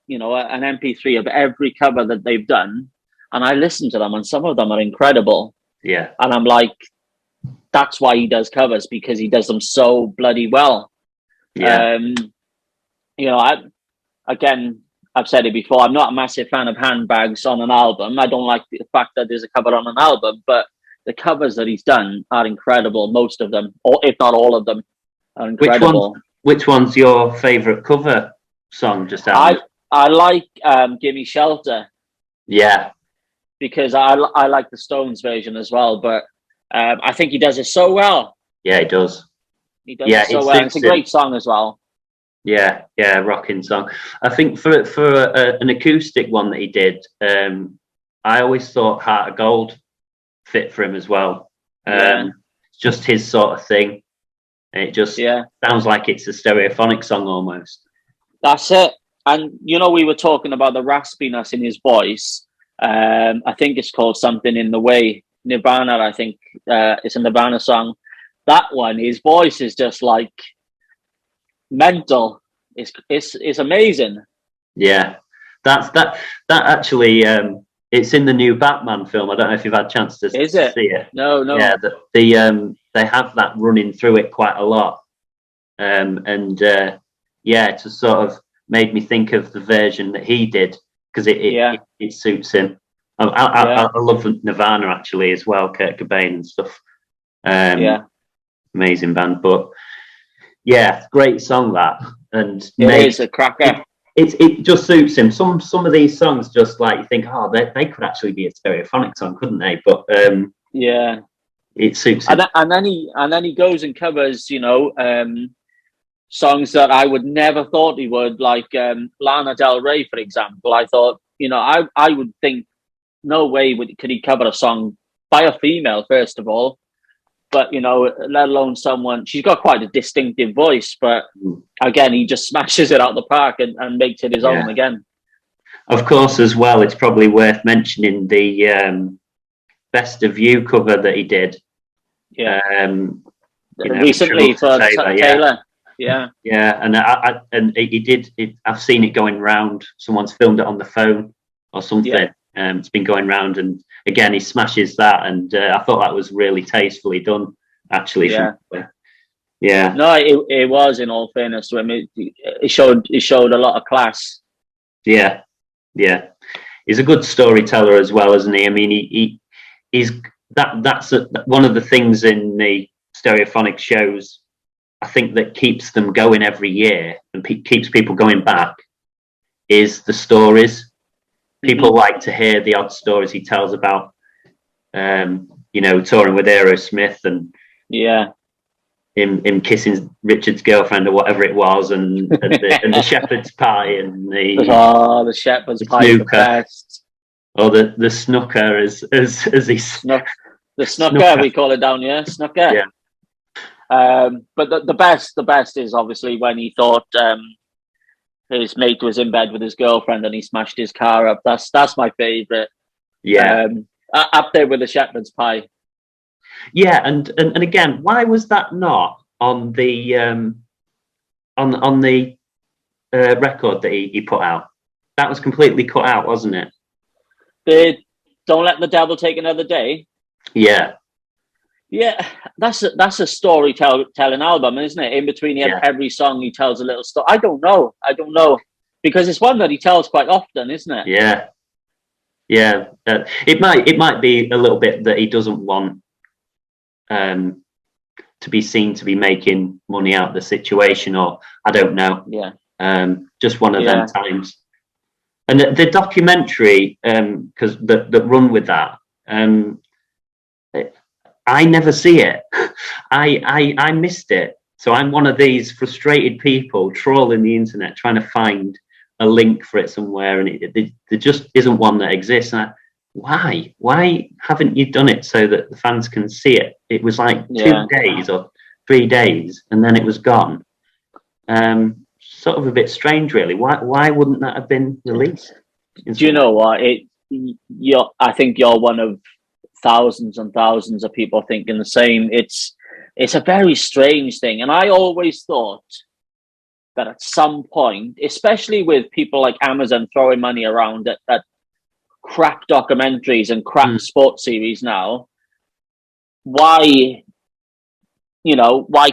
you know, an MP3 of every cover that they've done, and I listened to them, and some of them are incredible. Yeah. And I'm like, that's why he does covers, because he does them so bloody well. Yeah. You know, I've said it before, I'm not a massive fan of handbags on an album. I don't like the fact that there's a cover on an album, but the covers that he's done are incredible. Most of them, or if not all of them, are incredible. Which one's your favourite cover song? Just out. I like "Gimme Shelter." Yeah, because I like the Stones version as well, but I think he does it so well. Yeah, he does. He does it so well. It's a great song as well. Yeah, rocking song. I think for an acoustic one that he did, I always thought "Heart of Gold" fit for him as well. It's just his sort of thing. And it just sounds like it's a Stereophonic song almost. That's it. And, you know, we were talking about the raspiness in his voice. I think it's called "Something in the Way." Nirvana, I think. It's a Nirvana song. That one, his voice is just like mental. It's amazing. Yeah. That actually, it's in the new Batman film. I don't know if you've had a chance to see it. No. Yeah, they have that running through it quite a lot. It just sort of made me think of the version that he did, because it suits him. I love Nirvana actually as well, Kurt Cobain and stuff. Amazing band, but great song that, and it's a cracker. It just suits him. Some of these songs, just like you think, they could actually be a Stereophonic song, couldn't they? But it suits him. And then he goes and covers, you know, songs that I would never thought he would, like Lana Del Rey, for example. I thought, you know, I would think, no way could he cover a song by a female, first of all. But, you know, let alone someone, she's got quite a distinctive voice, but again, he just smashes it out of the park and makes it his own again. Of course, as well, it's probably worth mentioning the Best of You cover that he did. Yeah. Recently for Taylor. Yeah. Yeah. And I've seen it going round. Someone's filmed it on the phone or something. Yeah. It's been going round, and again, he smashes that, and I thought that was really tastefully done, actually. Yeah. No, it was, in all fairness to him. It showed a lot of class. Yeah. Yeah. He's a good storyteller as well, isn't he? I mean, he's one of the things in the Stereophonic shows, I think, that keeps them going every year and keeps people going back is the stories. People like to hear the odd stories he tells about, you know, touring with Aerosmith and him kissing Richard's girlfriend or whatever it was, and the shepherd's pie and the shepherd's pie is the best, or the snooker as he snooker we call it down here, snooker. Yeah. But the best is obviously when he thought his mate was in bed with his girlfriend and he smashed his car up. That's my favourite. Yeah. Up there with the shepherd's pie. Yeah, and again, why was that not on the record that he put out. That was completely cut out, wasn't it? The Don't Let the Devil Take Another Day. Yeah. Yeah, that's a storytelling album, isn't it? In between every song, he tells a little story. I don't know, because it's one that he tells quite often, isn't it? Yeah, yeah. It might be a little bit that he doesn't want to be seen to be making money out of the situation, or I don't know. Yeah. Just one of them times. And the documentary, because the run with that. I never see it. I missed it. So I'm one of these frustrated people trawling the internet, trying to find a link for it somewhere. And there just isn't one that exists. And why haven't you done it so that the fans can see it? It was like 2 days or 3 days and then it was gone. Sort of a bit strange, really. Why wouldn't that have been released? Do you know what? I think you're one of thousands and thousands of people thinking the same. It's a very strange thing, and I always thought that at some point, especially with people like Amazon throwing money around at crap documentaries and crap sports series now, why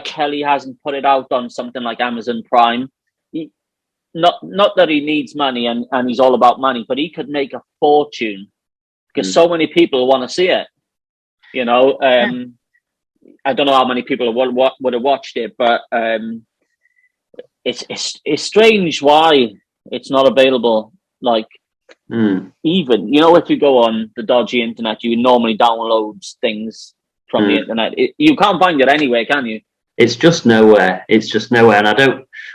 Kelly hasn't put it out on something like Amazon Prime. Not that he needs money and he's all about money, but he could make a fortune because so many people want to see it, you know. I don't know how many people would have watched it, but it's strange why it's not available. Like even, you know, if you go on the dodgy internet, you normally download things from the internet. You can't find it anywhere, can you? It's just nowhere. It's just nowhere, and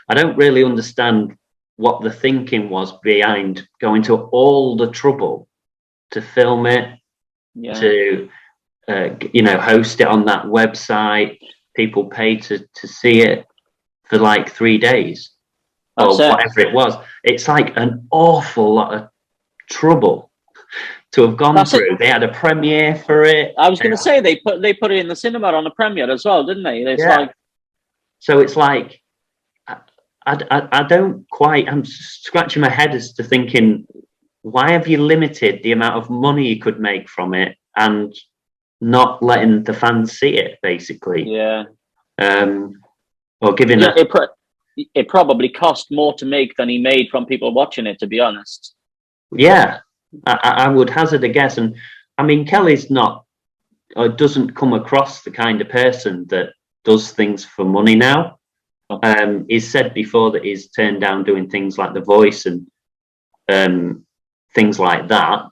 I don't really understand what the thinking was behind going to all the trouble to film it, to host it on that website. People pay to see it for like 3 days or whatever it was. It's like an awful lot of trouble to have gone through. They had a premiere for it. I was going to say they put it in the cinema on a premiere as well, didn't they? So it's like I don't quite. I'm scratching my head as to thinking, why have you limited the amount of money you could make from it and not letting the fans see it, basically? Yeah. Or giving it probably cost more to make than he made from people watching it, to be honest. Yeah, I would hazard a guess. And I mean, Kelly's not, or doesn't come across the kind of person that does things for money now. He's said before that he's turned down doing things like The Voice and things like that,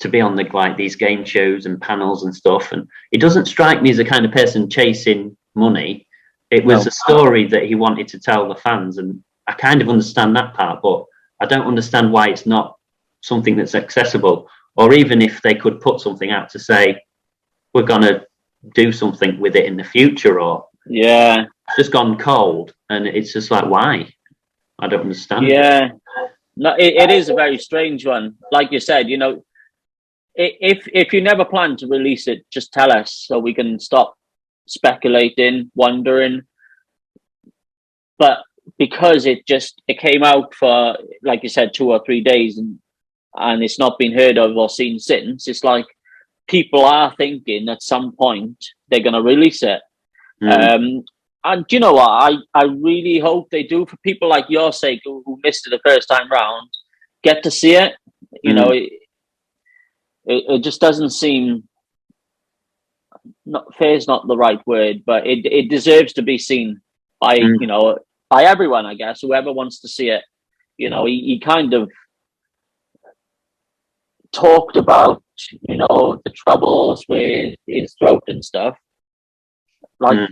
to be on like these game shows and panels and stuff. And it doesn't strike me as the kind of person chasing money. It was a story that he wanted to tell the fans, and I kind of understand that part, but I don't understand why it's not something that's accessible, or even if they could put something out to say, we're going to do something with it in the future, or just gone cold. And it's just like, why? I don't understand. Yeah. No, it is a very strange one. Like you said, you know, if you never plan to release it, just tell us so we can stop speculating, wondering. But because it came out for, like you said, 2 or 3 days and it's not been heard of or seen since, it's like people are thinking at some point they're going to release it. And you know what? I really hope they do, for people like your sake who missed it the first time round, get to see it. You know, it just doesn't seem, not fair's not the right word, but it deserves to be seen by by everyone, I guess, whoever wants to see it. You know, he kind of talked about, you know, the troubles with his throat and stuff, like.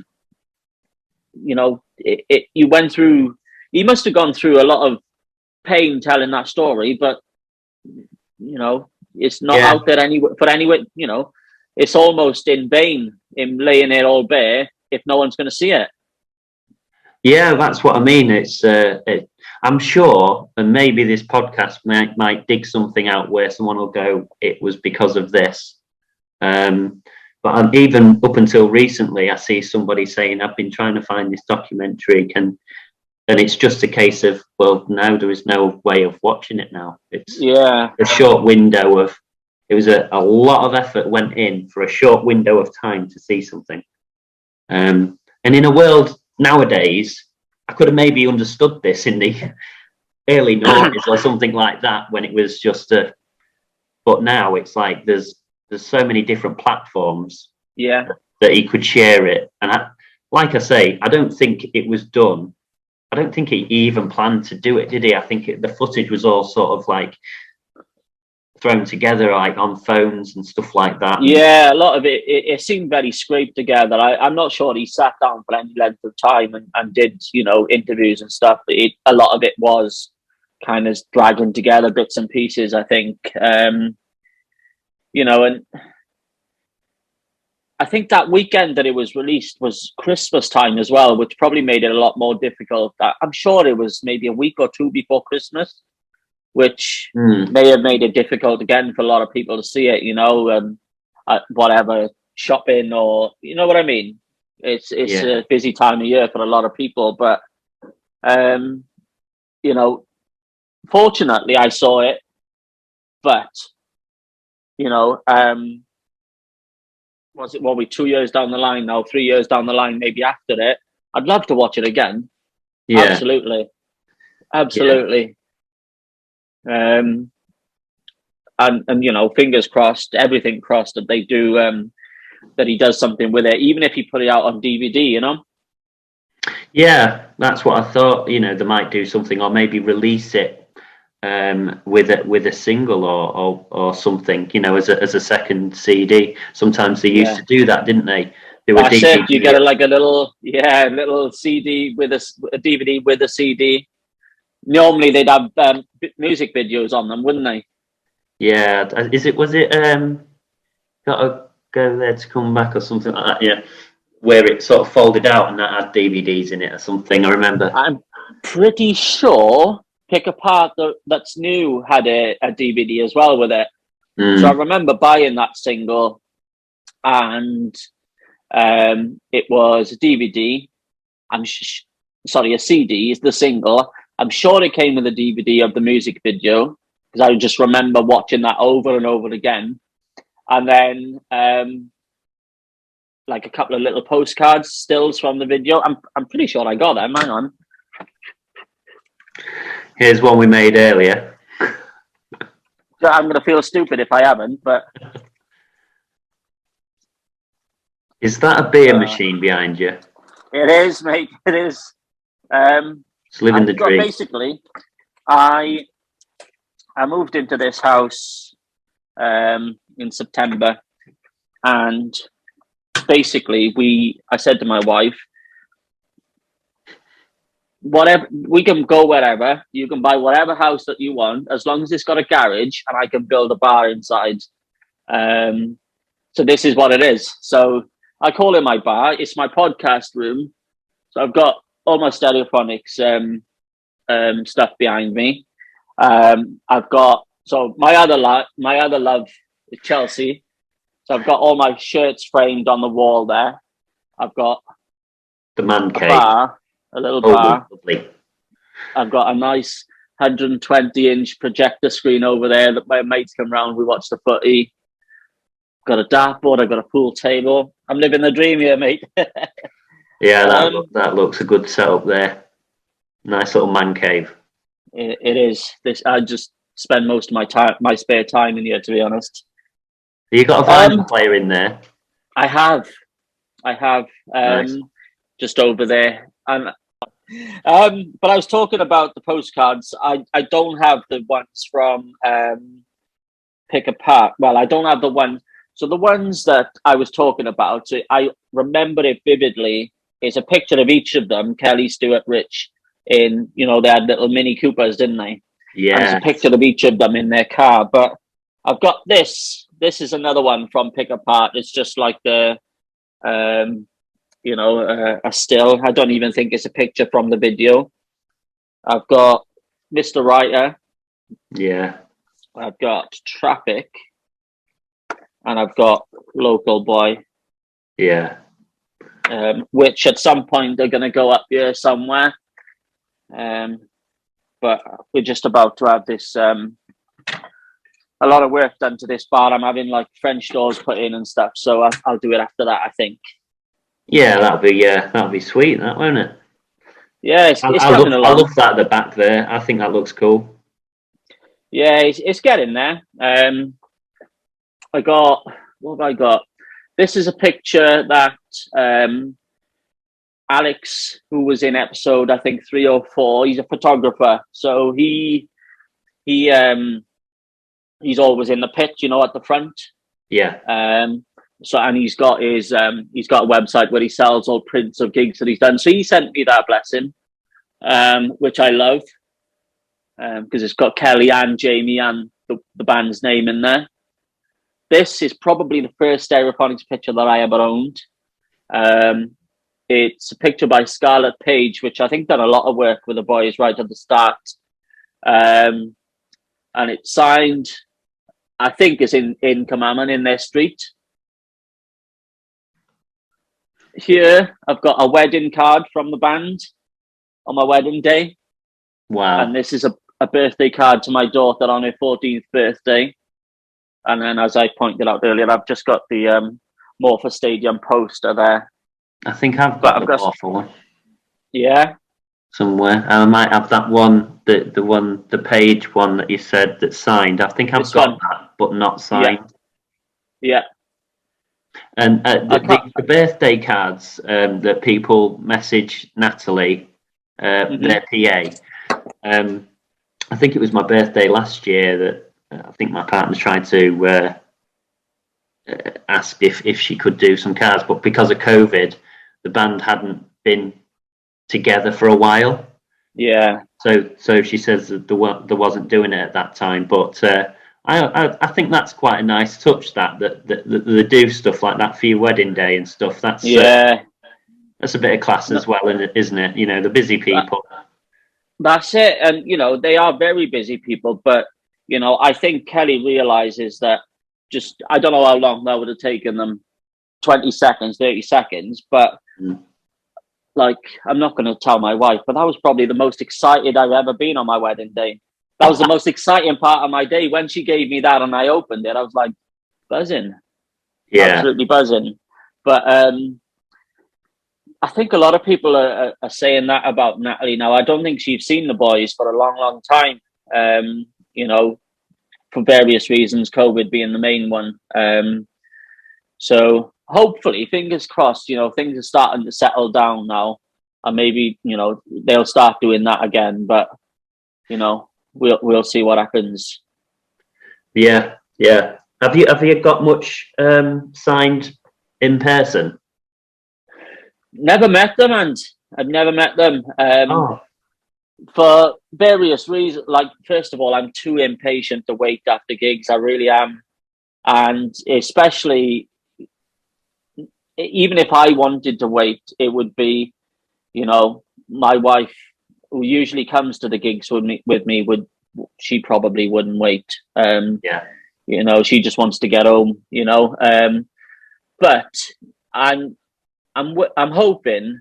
You know, he must have gone through a lot of pain telling that story, but you know, it's not out there anywhere. But anyway, you know, it's almost in vain in laying it all bare if no one's going to see it. Yeah, that's what I mean. It's I'm sure, and maybe this podcast might dig something out where someone will go, it was because of this. But I'm, even up until recently, I see somebody saying, I've been trying to find this documentary, and it's just a case of, well, now there is no way of watching it now. It's a short window of, it was a lot of effort went in for a short window of time to see something. And in a world nowadays, I could have maybe understood this in the early 90s or something like that, when it was just a, but now it's like there's so many different platforms that he could share it. And I, like I say, I don't think it was done. I don't think he even planned to do it, did he? I think the footage was all sort of like thrown together, like on phones and stuff like that. Yeah, a lot of it, it seemed very scraped together. I'm not sure he sat down for any length of time and did, you know, interviews and stuff. But a lot of it was kind of dragging together bits and pieces, I think. You know, and I think that weekend that it was released was Christmas time as well, which probably made it a lot more difficult. I'm sure it was maybe a week or two before Christmas, which may have made it difficult again for a lot of people to see it, you know, whatever, shopping or, you know what I mean? It's a busy time of year for a lot of people, but, you know, fortunately I saw it, but... You know, was it, what we 2 years down the line now, 3 years down the line, maybe after it? I'd love to watch it again. Yeah. Absolutely. Absolutely. Yeah. And you know, fingers crossed, everything crossed that they do, that he does something with it, even if he put it out on DVD, you know? Yeah, that's what I thought. You know, they might do something or maybe release it. With a single or something, you know, as a second CD. Sometimes they used to do that, didn't they? That's it. You get a little CD with a DVD with a CD. Normally they'd have music videos on them, wouldn't they? Yeah. Was it Gotta Go There to Come Back or something like that? Yeah. Where it sort of folded out and that had DVDs in it or something. I remember. I'm pretty sure. Pick Apart That's New had a DVD as well with it. So I remember buying that single, and it was a DVD. Sorry, a CD is the single. I'm sure it came with a DVD of the music video, because I just remember watching that over and over again. And then like a couple of little postcards, stills from the video. I'm pretty sure I got them. Hang on. Here's one we made earlier. I'm going to feel stupid if I haven't, but... Is that a beer machine behind you? It is, mate. It is. It's living the dream. Basically, I moved into this house in September, and basically I said to my wife, whatever, we can go wherever, you can buy whatever house that you want, as long as it's got a garage and I can build a bar inside. So this is what it is. So I call it my bar. It's my podcast room. So I've got all my Stereophonics stuff behind me. I've got, so my other love is Chelsea. So I've got all my shirts framed on the wall there. I've got the man cave. A little bar. Lovely. I've got a nice 120-inch projector screen over there that my mates come round. We watch the footy. Got a dartboard. I've got a pool table. I'm living the dream here, mate. Yeah, that looks a good setup there. Nice little man cave. It is. I just spend most of my spare time in here, to be honest. You got a violin player in there? I have. Nice. Just over there. And but I was talking about the postcards. I don't have the ones from Pick Apart. Well, I don't have the ones. So the ones that I was talking about, I remember it vividly. It's a picture of each of them. Kelly, Stewart, Rich. In, you know, they had little Mini Coopers, didn't they? Yeah. It's a picture of each of them in their car. But I've got this. This is another one from Pick Apart. It's just like the. You know, a still. I don't even think it's a picture from the video. I've got Mr. Writer. Yeah. I've got Traffic. And I've got Local Boy. Yeah. Which at some point they're going to go up here somewhere. But we're just about to have this, a lot of work done to this bar. I'm having like French doors put in and stuff. So I'll do it after that, I think. Yeah, that'll be sweet, that, won't it? Yeah, it's coming along. I love that at the back there. I think that looks cool. Yeah, it's getting there. What have I got? This is a picture that Alex, who was in episode, I think 3 or 4, he's a photographer. So he's always in the pit, you know, at the front. Yeah. And he's got his a website where he sells all prints of gigs that he's done. So he sent me that, bless him, which I love, because it's got Kelly and Jamie and the band's name in there. This is probably the first Stereophonics picture that I ever owned. It's a picture by Scarlett Page, which I think done a lot of work with the boys right at the start. And it's signed, I think it's in Carmarthen, in their street. Here, I've got a wedding card from the band on my wedding day. Wow. And this is a birthday card to my daughter on her 14th birthday. And then, as I pointed out earlier, I've just got the Morpher Stadium poster there. I think I've got the Morpher one. Yeah. Somewhere. I might have that one, the page one that you said that's signed. I think I've got that, but not signed. Yeah. And the birthday cards that people message Natalie, their PA, I think it was my birthday last year that I think my partner tried to ask if she could do some cards, but because of COVID, the band hadn't been together for a while. Yeah. So she says that there wasn't doing it at that time, but... I think that's quite a nice touch that they do stuff like that for your wedding day and stuff. That's that's a bit of class as well, isn't it? You know, the busy people. That's it, and you know they are very busy people. But you know, I think Kelly realizes that. Just I don't know how long that would have taken them, 20 seconds, 30 seconds. But like, I'm not going to tell my wife, but that was probably the most excited I've ever been on my wedding day. That was the most exciting part of my day. When she gave me that and I opened it, I was like, buzzing. Yeah. Absolutely buzzing. But I think a lot of people are saying that about Natalie now. I don't think she's seen the boys for a long, long time, you know, for various reasons, COVID being the main one. So hopefully, fingers crossed, you know, things are starting to settle down now. And maybe, you know, they'll start doing that again. But, you know. We'll see what happens. Yeah, yeah. Have you got much signed in person? Never met them, and I've never met them for various reasons. Like, first of all, I'm too impatient to wait after gigs. I really am, and especially even if I wanted to wait, it would be, you know, my wife, who usually comes to the gigs with me she probably wouldn't wait. You know, she just wants to get home, you know. But I'm hoping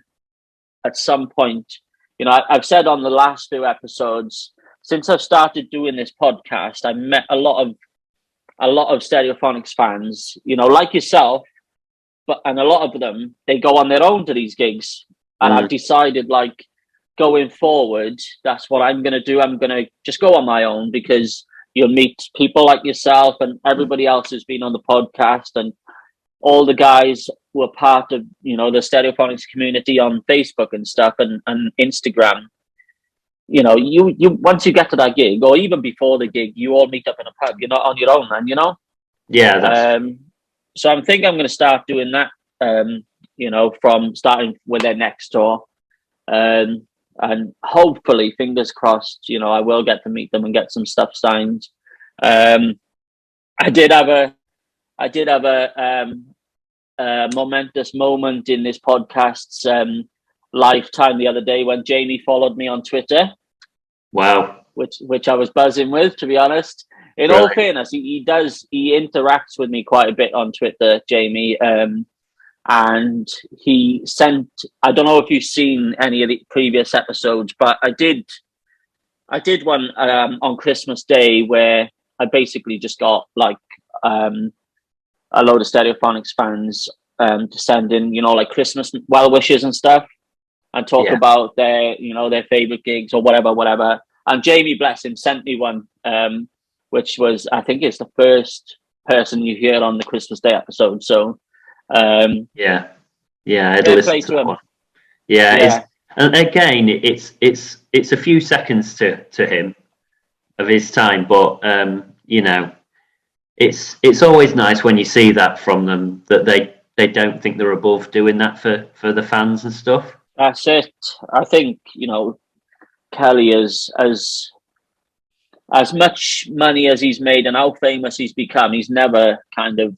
at some point, you know, I've said on the last few episodes, since I've started doing this podcast, I've met a lot of Stereophonics fans, you know, like yourself, and a lot of them, they go on their own to these gigs. And I've decided, like, going forward, that's what I'm going to do. I'm going to just go on my own, because you'll meet people like yourself and everybody else who's been on the podcast, and all the guys who are part of, you know, the Stereophonics community on Facebook and stuff and Instagram. You know, you once you get to that gig, or even before the gig, you all meet up in a pub. You're not on your own, man, you know? Yeah. So I think I'm going to start doing that, you know, from starting with their next tour. And hopefully, fingers crossed, you know, I will get to meet them and get some stuff signed. I did have a momentous moment in this podcast's lifetime the other day when Jamie followed me on Twitter. Wow. Which I was buzzing with, to be honest. All fairness, he interacts with me quite a bit on Twitter, Jamie. And he sent, I don't know if you've seen any of the previous episodes, but I did one on Christmas Day where I basically just got like a load of Stereophonics fans to send in, you know, like Christmas well wishes and stuff, and talk about their, you know, their favorite gigs or whatever. And Jamie, bless him, sent me one, which was, I think it's the first person you hear on the Christmas Day episode. So I'd listen to that one. It's, and again, it's a few seconds to him of his time, but you know, it's always nice when you see that from them, that they don't think they're above doing that for the fans and stuff. That's it. I think, you know, Kelly is as much money as he's made and how famous he's become, he's never kind of,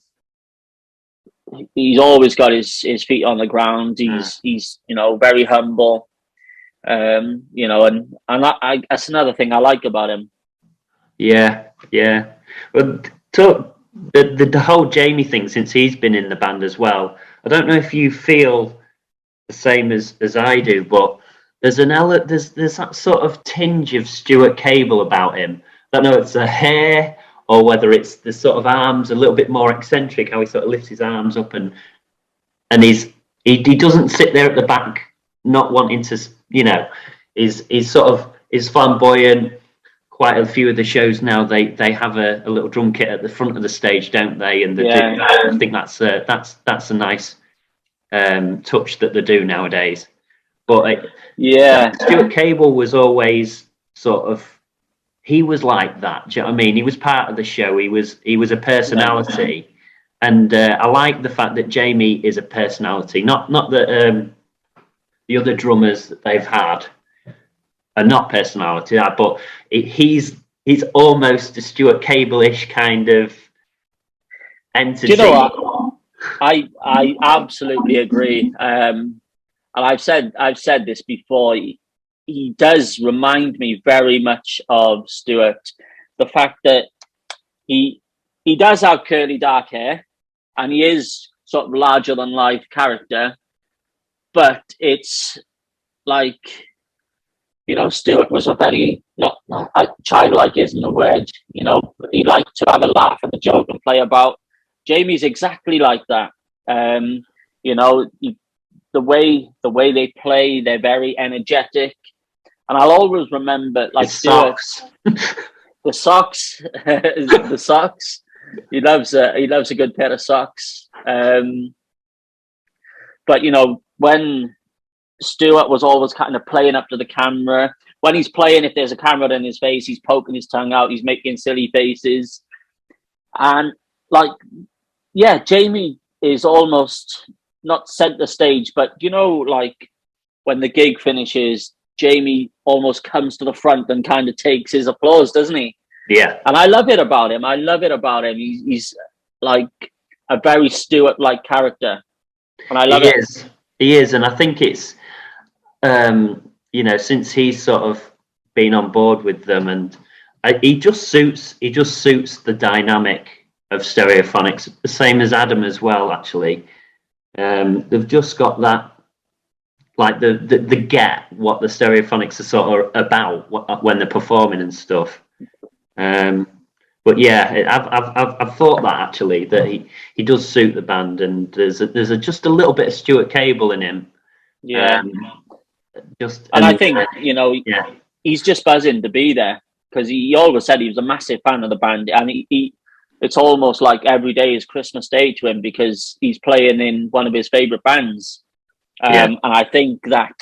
he's always got his feet on the ground. He's you know, very humble, you know, and I that's another thing I like about him. Well, the whole Jamie thing, since he's been in the band as well, I don't know if you feel the same as I do, but there's that sort of tinge of Stuart Cable about him. I don't know if it's a hair or whether it's the sort of arms a little bit more eccentric, how he sort of lifts his arms up, and he doesn't sit there at the back not wanting to, you know, he's sort of is flamboyant. Quite a few of the shows now they have a little drum kit at the front of the stage, don't they? And I think that's a nice touch that they do nowadays. But Stuart Cable was always sort of, he was like that. Do you know what I mean? He was part of the show. He was a personality, and I like the fact that Jamie is a personality. Not that the other drummers that they've had are not personality, but he's almost a Stuart Cable-ish kind of entity. Do you know what? I absolutely agree, and I've said this before. He does remind me very much of Stuart. The fact that he does have curly dark hair, and he is sort of larger than life character, but it's like, you know, Stuart was a very childlike isn't the word. You know, he liked to have a laugh and a joke and play about. Jamie's exactly like that. You know, the way they play, they're very energetic. And I'll always remember, like, the socks. He loves a good pair of socks. But you know, when Stuart was always kind of playing up to the camera, when he's playing, if there's a camera in his face, he's poking his tongue out, he's making silly faces, and like, Jamie is almost not centre stage, but you know, like when the gig finishes, Jamie almost comes to the front and kind of takes his applause, doesn't he? Yeah. And I love it about him. He's like a very Stuart-like character. And I love it. He is. And I think it's, you know, since he's sort of been on board with them, and he just suits the dynamic of Stereophonics, the same as Adam as well, actually. They've just got that, like the get what the Stereophonics are sort of about when they're performing and stuff. But yeah, I've thought that actually, that he does suit the band, and there's just a little bit of Stuart Cable in him. Yeah. I think, you know, he's just buzzing to be there, because he always said he was a massive fan of the band, and he it's almost like every day is Christmas Day to him, because he's playing in one of his favorite bands. And I think that,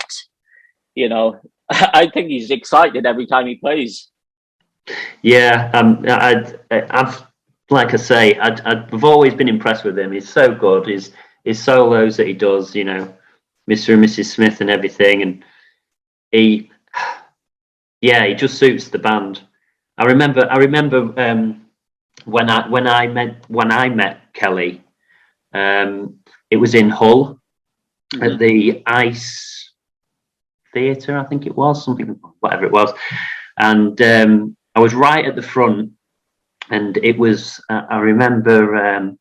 you know, I think he's excited every time he plays. Yeah, I've like I say, I've always been impressed with him. He's so good. His solos that he does, you know, Mr. and Mrs. Smith and everything, and he just suits the band. I remember when I met Kelly, it was in Hull. At the Ice Theatre, I think it was, whatever it was. And I was right at the front, and it was, I remember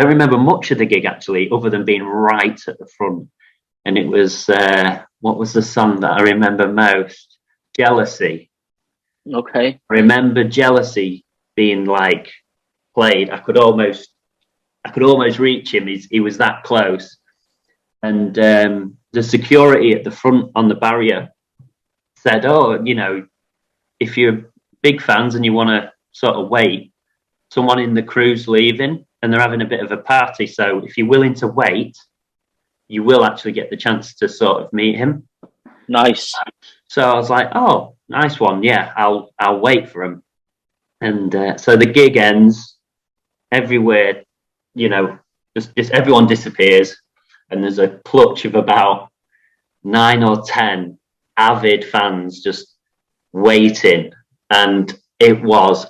don't remember much of the gig, actually, other than being right at the front. And it was, what was the song that I remember most? Jealousy. Okay. I remember Jealousy being, like, played. I could almost reach him. He was that close. And the security at the front on the barrier said, oh, you know, if you're big fans and you want to sort of wait, someone in the crew's leaving and they're having a bit of a party. So if you're willing to wait, you will actually get the chance to sort of meet him. Nice. So I was like, oh, nice one. Yeah, I'll wait for him. And so the gig ends everywhere, you know, just everyone disappears. And there's a clutch of about 9 or 10 avid fans just waiting. And it was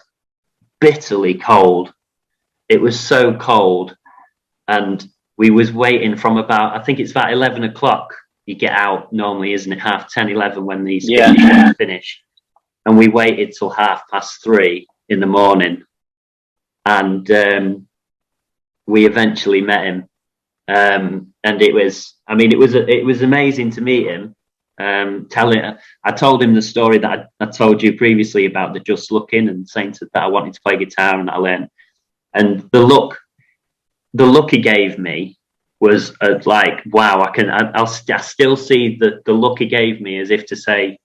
bitterly cold. It was so cold. And we was waiting from about, I think it's about 11 o'clock. You get out normally, isn't it? 10:30, 11 when these finish. And we waited till 3:30 in the morning. And we eventually met him. And it was, I mean, it was amazing to meet him. I told him the story that I told you previously about the Just Looking and saying that I wanted to play guitar and that I learned. And the look he gave me was like, wow, I still see the look he gave me as if to say,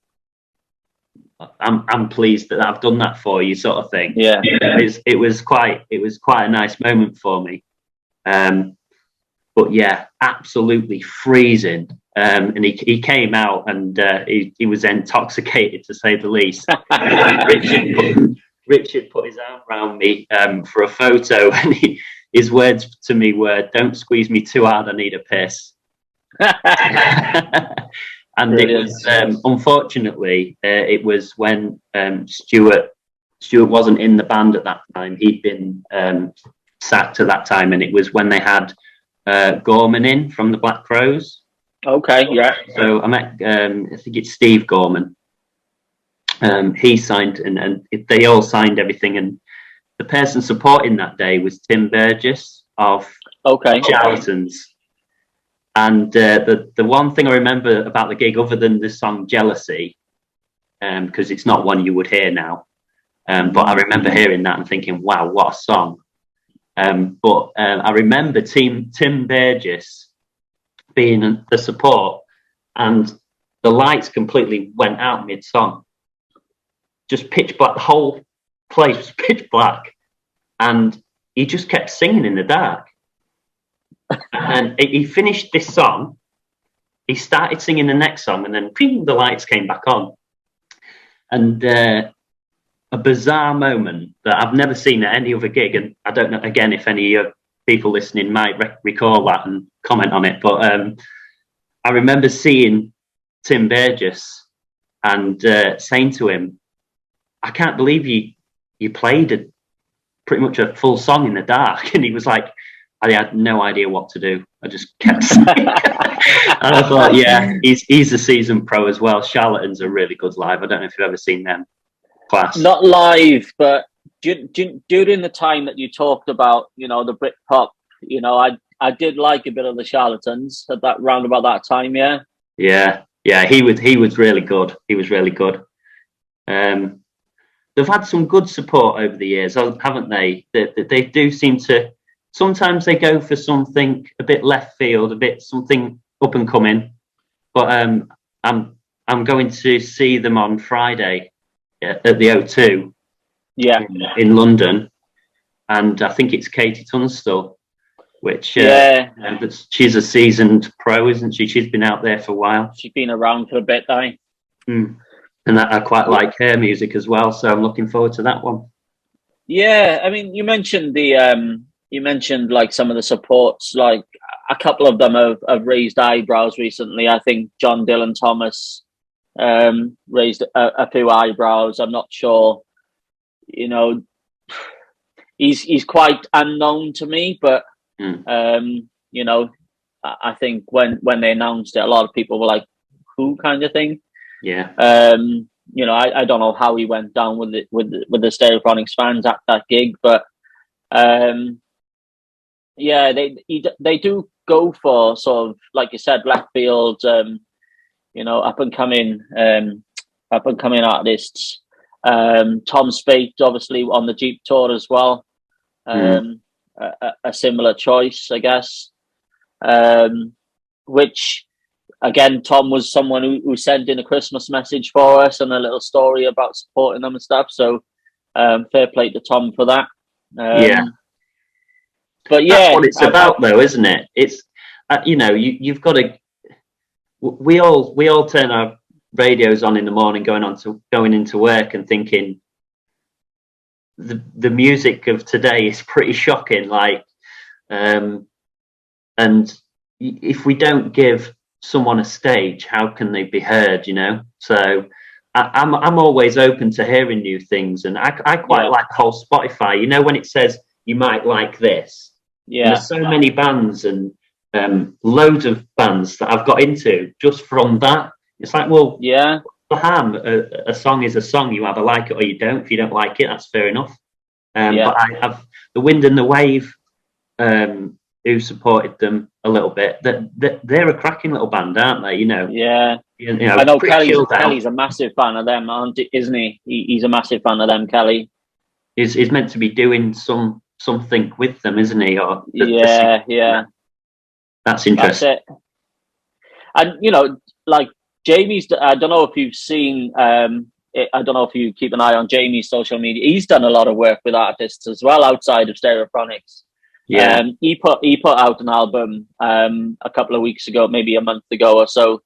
I'm pleased that I've done that for you, sort of thing. Yeah. It was quite a nice moment for me. But yeah, absolutely freezing. And he came out and he was intoxicated, to say the least. Richard put his arm around me for a photo, and his words to me were, "Don't squeeze me too hard. I need a piss." And it was unfortunately it was when Stuart wasn't in the band at that time. He'd been sacked at that time, and it was when they had Gorman in from the Black Crows. Okay, yeah. So I met I think it's Steve Gorman. He signed and they all signed everything, and the person supporting that day was Tim Burgess of Charlatans. And the one thing I remember about the gig, other than the song Jealousy, because it's not one you would hear now, but I remember hearing that and thinking, wow, what a song. I remember Tim Burgess being the support, and the lights completely went out mid-song. Just pitch black, the whole place was pitch black, and he just kept singing in the dark. And he finished this song, he started singing the next song, and then ping, the lights came back on. And a bizarre moment that I've never seen at any other gig, and I don't know, again, if any people listening might recall that and comment on it, but I remember seeing Tim Burgess and saying to him, I can't believe you played pretty much a full song in the dark. And he was like, I had no idea what to do. I just kept singing. And I thought, yeah, he's a seasoned pro as well. Charlatans are really good live. I don't know if you've ever seen them. Class. Not live, but during the time that you talked about, you know, the Britpop, you know, I did like a bit of the Charlatans at that round about that time, yeah. Yeah. He was really good. He was really good. They've had some good support over the years, haven't they? They do seem to. Sometimes they go for something a bit left field, a bit something up and coming. But I'm going to see them on Friday at the O2 in London, and I think it's Katie Tunstall, which she's a seasoned pro, isn't she? She's been out there for a while. She's been around for a bit, though. Mm. And I quite like her music as well, so I'm looking forward to that one. Yeah, I mean, you mentioned like some of the supports, like a couple of them have raised eyebrows recently. I think John Dylan Thomas raised a few eyebrows. I'm not sure, you know, he's quite unknown to me, but you know, I think when they announced it, a lot of people were like, who, kind of thing. Yeah. You know, I don't know how he went down with it with the Stereophonics fans at that gig, but Yeah, they do go for sort of, like you said, left field, you know, up and coming artists. Tom Spade, obviously, on the Jeep tour as well. A similar choice, I guess. Which, again, Tom was someone who sent in a Christmas message for us and a little story about supporting them and stuff. So fair play to Tom for that. Yeah. But yeah, that's what it's about, though, isn't it? It's you know, you've got to. We all turn our radios on in the morning, going into work, and thinking the music of today is pretty shocking. Like, and if we don't give someone a stage, how can they be heard? You know, so. I'm always open to hearing new things, and I quite like the whole Spotify. You know, when it says you might like this. Yeah, and there's so many bands and loads of bands that I've got into just from that. It's like, well, yeah, a song is a song. You either like it or you don't. If you don't like it, that's fair enough. But I have the Wind and the Wave, who supported them a little bit. They're a cracking little band, aren't they? You know. Yeah. You know, I know Kelly's a massive fan of them, isn't he? He's a massive fan of them. Kelly is meant to be doing something with them, isn't he? Or that's interesting. That's it. And you know, like Jamie's. I don't know if you've seen. I don't know if you keep an eye on Jamie's social media. He's done a lot of work with artists as well outside of Stereophonics. Yeah, he put out an album a couple of weeks ago, maybe a month ago or so.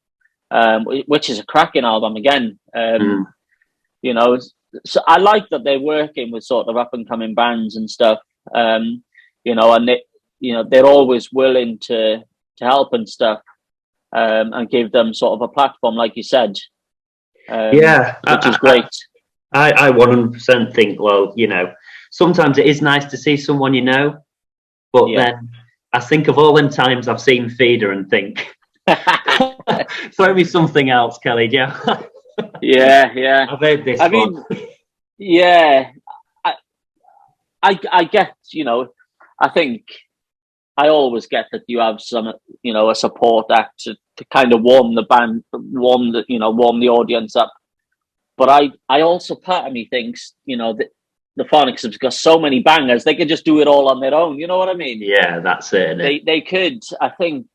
Which is a cracking album again. You know, so I like that they're working with sort of up and coming bands and stuff. You know, and they, you know, they're always willing to help and stuff, and give them sort of a platform, like you said. Which is great. I 100% think, well, you know, sometimes it is nice to see someone you know, but then I think of all them times I've seen Feeder and think. Throw me something else, Kelly. Yeah, yeah. I've heard this. I mean, yeah. I get, you know. I think I always get that you have some, you know, a support act to kind of warm the band, warm the audience up. But I also, part of me thinks, you know, that the Phonics have got so many bangers, they could just do it all on their own. You know what I mean? Yeah, that's it. They could, I think.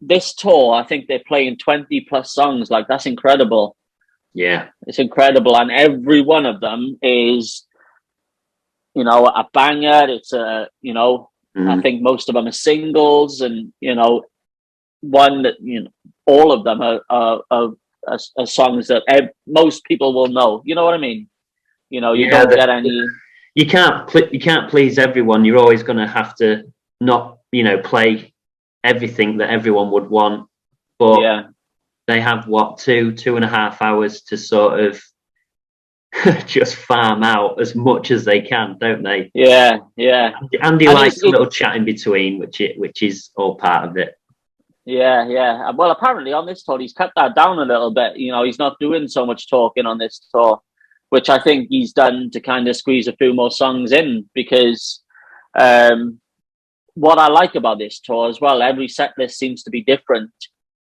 This tour, I think they're playing 20 plus songs. Like, that's incredible. Yeah, it's incredible, and every one of them is, you know, a banger. It's a, you know, I think most of them are singles, and you know, one that, you know, all of them are songs that most people will know. You know what I mean? You know, you don't get any. You can't please everyone. You're always going to have to not, you know, play everything that everyone would want, but they have what, 2.5 hours to sort of just farm out as much as they can, don't they? Yeah. Andy likes a little chat in between, which is all part of it. Yeah. Well, apparently on this tour he's cut that down a little bit. You know, he's not doing so much talking on this tour, which I think he's done to kind of squeeze a few more songs in, because what I like about this tour as well, every set list seems to be different.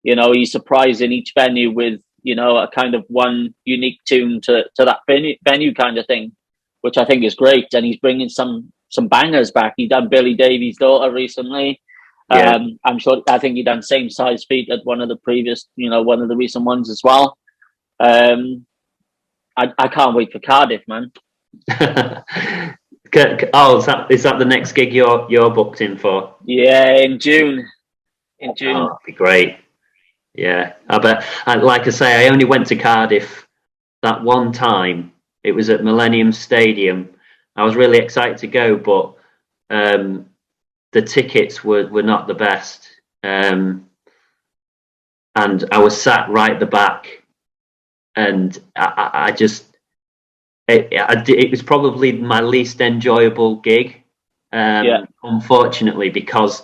You know, he's surprising each venue with, you know, a kind of one unique tune to that venue kind of thing, which I think is great. And he's bringing some bangers back. He done Billy Davies' Daughter recently. Yeah. I think he done Same Size Feet at one of the previous, you know, one of the recent ones as well. I can't wait for Cardiff, man. Oh, is that the next gig you're booked in for? Yeah, in June. Oh, that'd be great. Yeah, I bet. Like I say, I only went to Cardiff that one time. It was at Millennium Stadium. I was really excited to go, but the tickets were not the best. And I was sat right at the back, and I just. It was probably my least enjoyable gig, unfortunately, because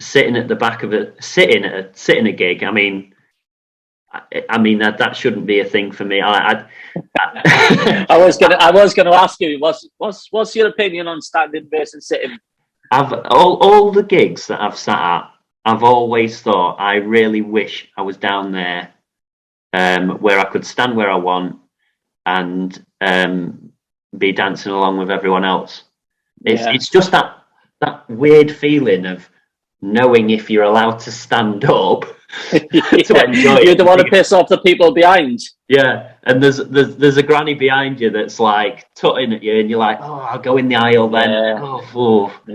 sitting at a gig. I mean that shouldn't be a thing for me. I was gonna ask you, what's your opinion on standing versus sitting? I've all the gigs that I've sat at, I've always thought I really wish I was down there, where I could stand where I want and be dancing along with everyone else. It's just that weird feeling of knowing if you're allowed to stand up to enjoy. You don't want to piss off the people behind. Yeah, and there's a granny behind you that's like tutting at you, and you're like, oh, I'll go in the aisle then.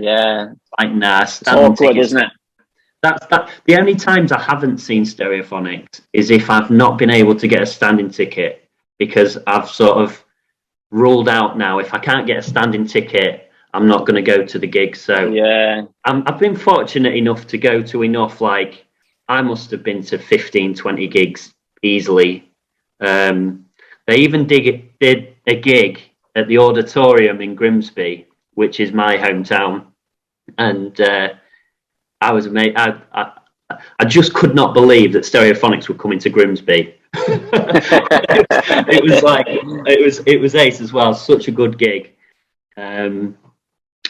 Yeah. Like, nah, it's awkward, isn't it? That's that. The only times I haven't seen Stereophonics is if I've not been able to get a standing ticket, because I've sort of ruled out now, if I can't get a standing ticket, I'm not going to go to the gig. So yeah, I've been fortunate enough to go to enough. Like, I must have been to 15, 20 gigs easily. They even did a gig at the auditorium in Grimsby, which is my hometown, and I was amazed. I just could not believe that Stereophonics were coming to Grimsby. it was ace as well. Such a good gig.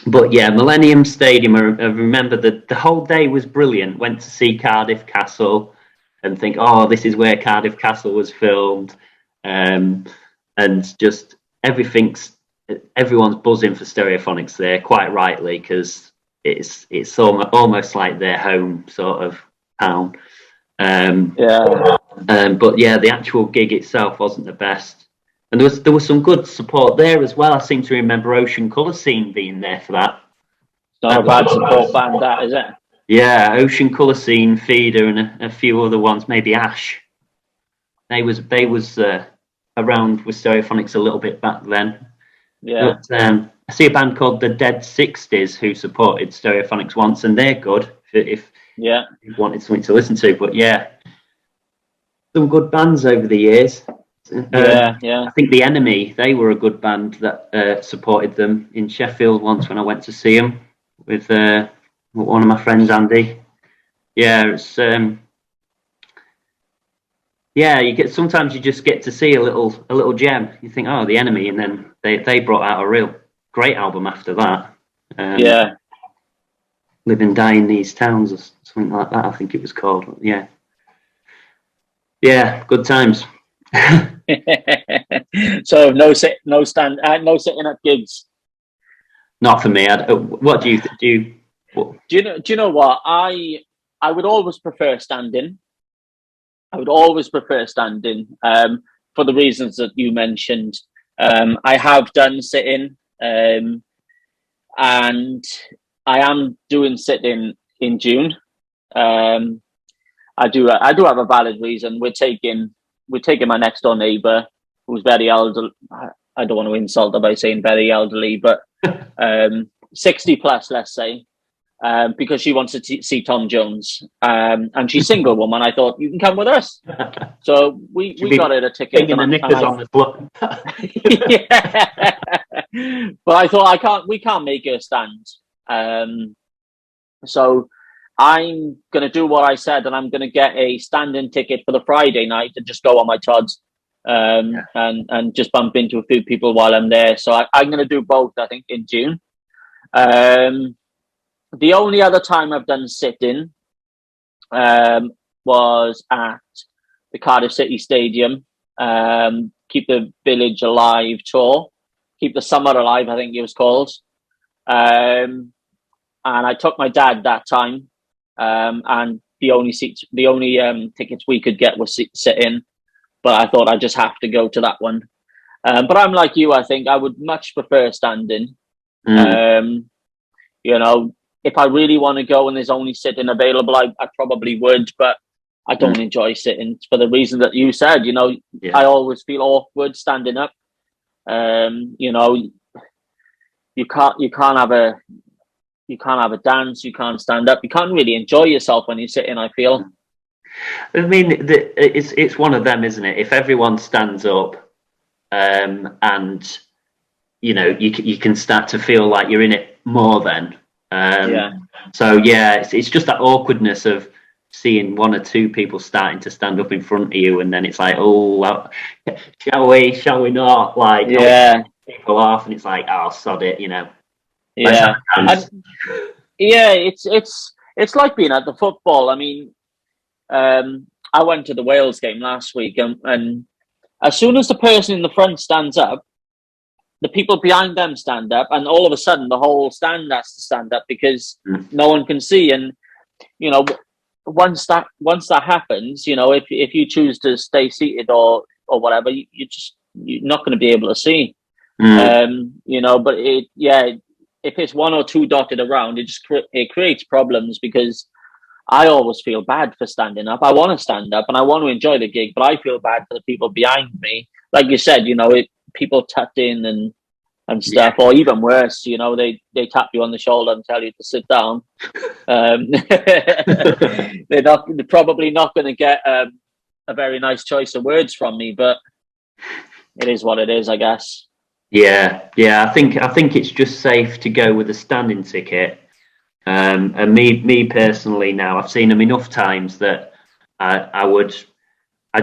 But yeah, Millennium Stadium, I remember the whole day was brilliant. Went to see Cardiff Castle and think, oh, this is where Cardiff Castle was filmed. And just everyone's buzzing for Stereophonics there, quite rightly, because it's almost like their home sort of town. But yeah, the actual gig itself wasn't the best. And there was some good support there as well. I seem to remember Ocean Colour Scene being there for that. It's not a bad support band, that, is it? Yeah, Ocean Colour Scene, Feeder, and a few other ones. Maybe Ash. They was around with Stereophonics a little bit back then. Yeah. But, I see a band called the Dead 60s who supported Stereophonics once, and they're good if you wanted something to listen to. But yeah, some good bands over the years. I think The Enemy, they were a good band that supported them in Sheffield once when I went to see them with one of my friends, Andy. Yeah, it's sometimes you just get to see a little gem. You think, oh, The Enemy, and then they brought out a real great album after that. Live and Die in These Towns or something like that, I think it was called. Yeah, good times. So no sitting at gigs. Not for me. What do you do? Do you know what? I would always prefer standing. For the reasons that you mentioned. I have done sitting, and I am doing sitting in June. I do have a valid reason. We're taking my next door neighbour, who's very elderly. I don't want to insult her by saying very elderly, but 60 plus, let's say, because she wants to see Tom Jones, and she's single woman. I thought, you can come with us, so we got her a ticket. Taking the knickers on the block. Yeah, but I thought we can't make her stand, so. I'm going to do what I said, and I'm going to get a standing ticket for the Friday night and just go on my tods and just bump into a few people while I'm there. So I'm going to do both, I think, in June. The only other time I've done sit-in was at the Cardiff City Stadium, Keep the Village Alive tour, Keep the Summer Alive, I think it was called. And I took my dad that time. And the only tickets we could get was sit-in, but I thought I just have to go to that one. But I'm like you, I think I would much prefer standing. You know, if I really want to go and there's only sitting available, I probably would, but I don't enjoy sitting for the reason that you said. You know, I always feel awkward standing up. You know, you can't have a dance, you can't stand up, you can't really enjoy yourself when you're sitting, I feel. I mean, it's one of them, isn't it? If everyone stands up, and, you know, you can start to feel like you're in it more then. So, yeah, it's just that awkwardness of seeing one or two people starting to stand up in front of you, and then it's like, oh, shall we not? Like, people off, and it's like, oh, sod it, you know. Yeah, Yeah, it's like being at the football. I mean, I went to the Wales game last week, and as soon as the person in the front stands up, the people behind them stand up, and all of a sudden the whole stand has to stand up because no one can see. And you know, once that happens, you know, if you choose to stay seated or whatever, you're not going to be able to see. You know, but if it's one or two dotted around, it creates problems, because I always feel bad for standing up. I want to stand up and I want to enjoy the gig, but I feel bad for the people behind me. Like you said, you know, people tucked in and stuff, or even worse, you know, they tap you on the shoulder and tell you to sit down. They're probably not going to get a very nice choice of words from me, but it is what it is, I guess. Yeah. I think it's just safe to go with a standing ticket. And me personally now, I've seen them enough times that I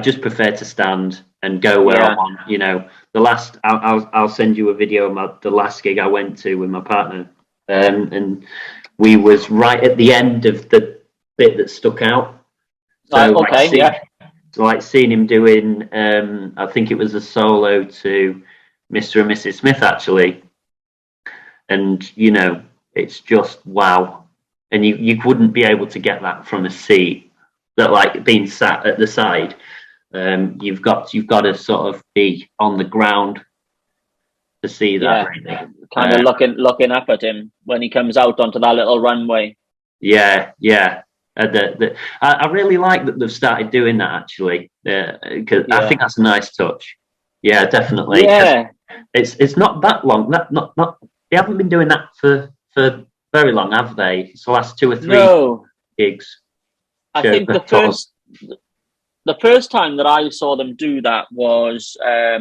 just prefer to stand and go where I want. You know, the last, I'll send you a video of the last gig I went to with my partner, and we was right at the end of the bit that stuck out. So seeing him doing, I think it was a solo to Mr. and Mrs. Smith actually, and you know, it's just wow, and you wouldn't be able to get that from a seat, that like being sat at the side. You've got to sort of be on the ground to see that. Yeah, kind of looking up at him when he comes out onto that little runway. Yeah. I really like that they've started doing that actually, because I think that's a nice touch. Yeah, definitely. Yeah, it's not that long. Not they haven't been doing that for very long, have they? It's the last two or three gigs. I think the first time that I saw them do that was, I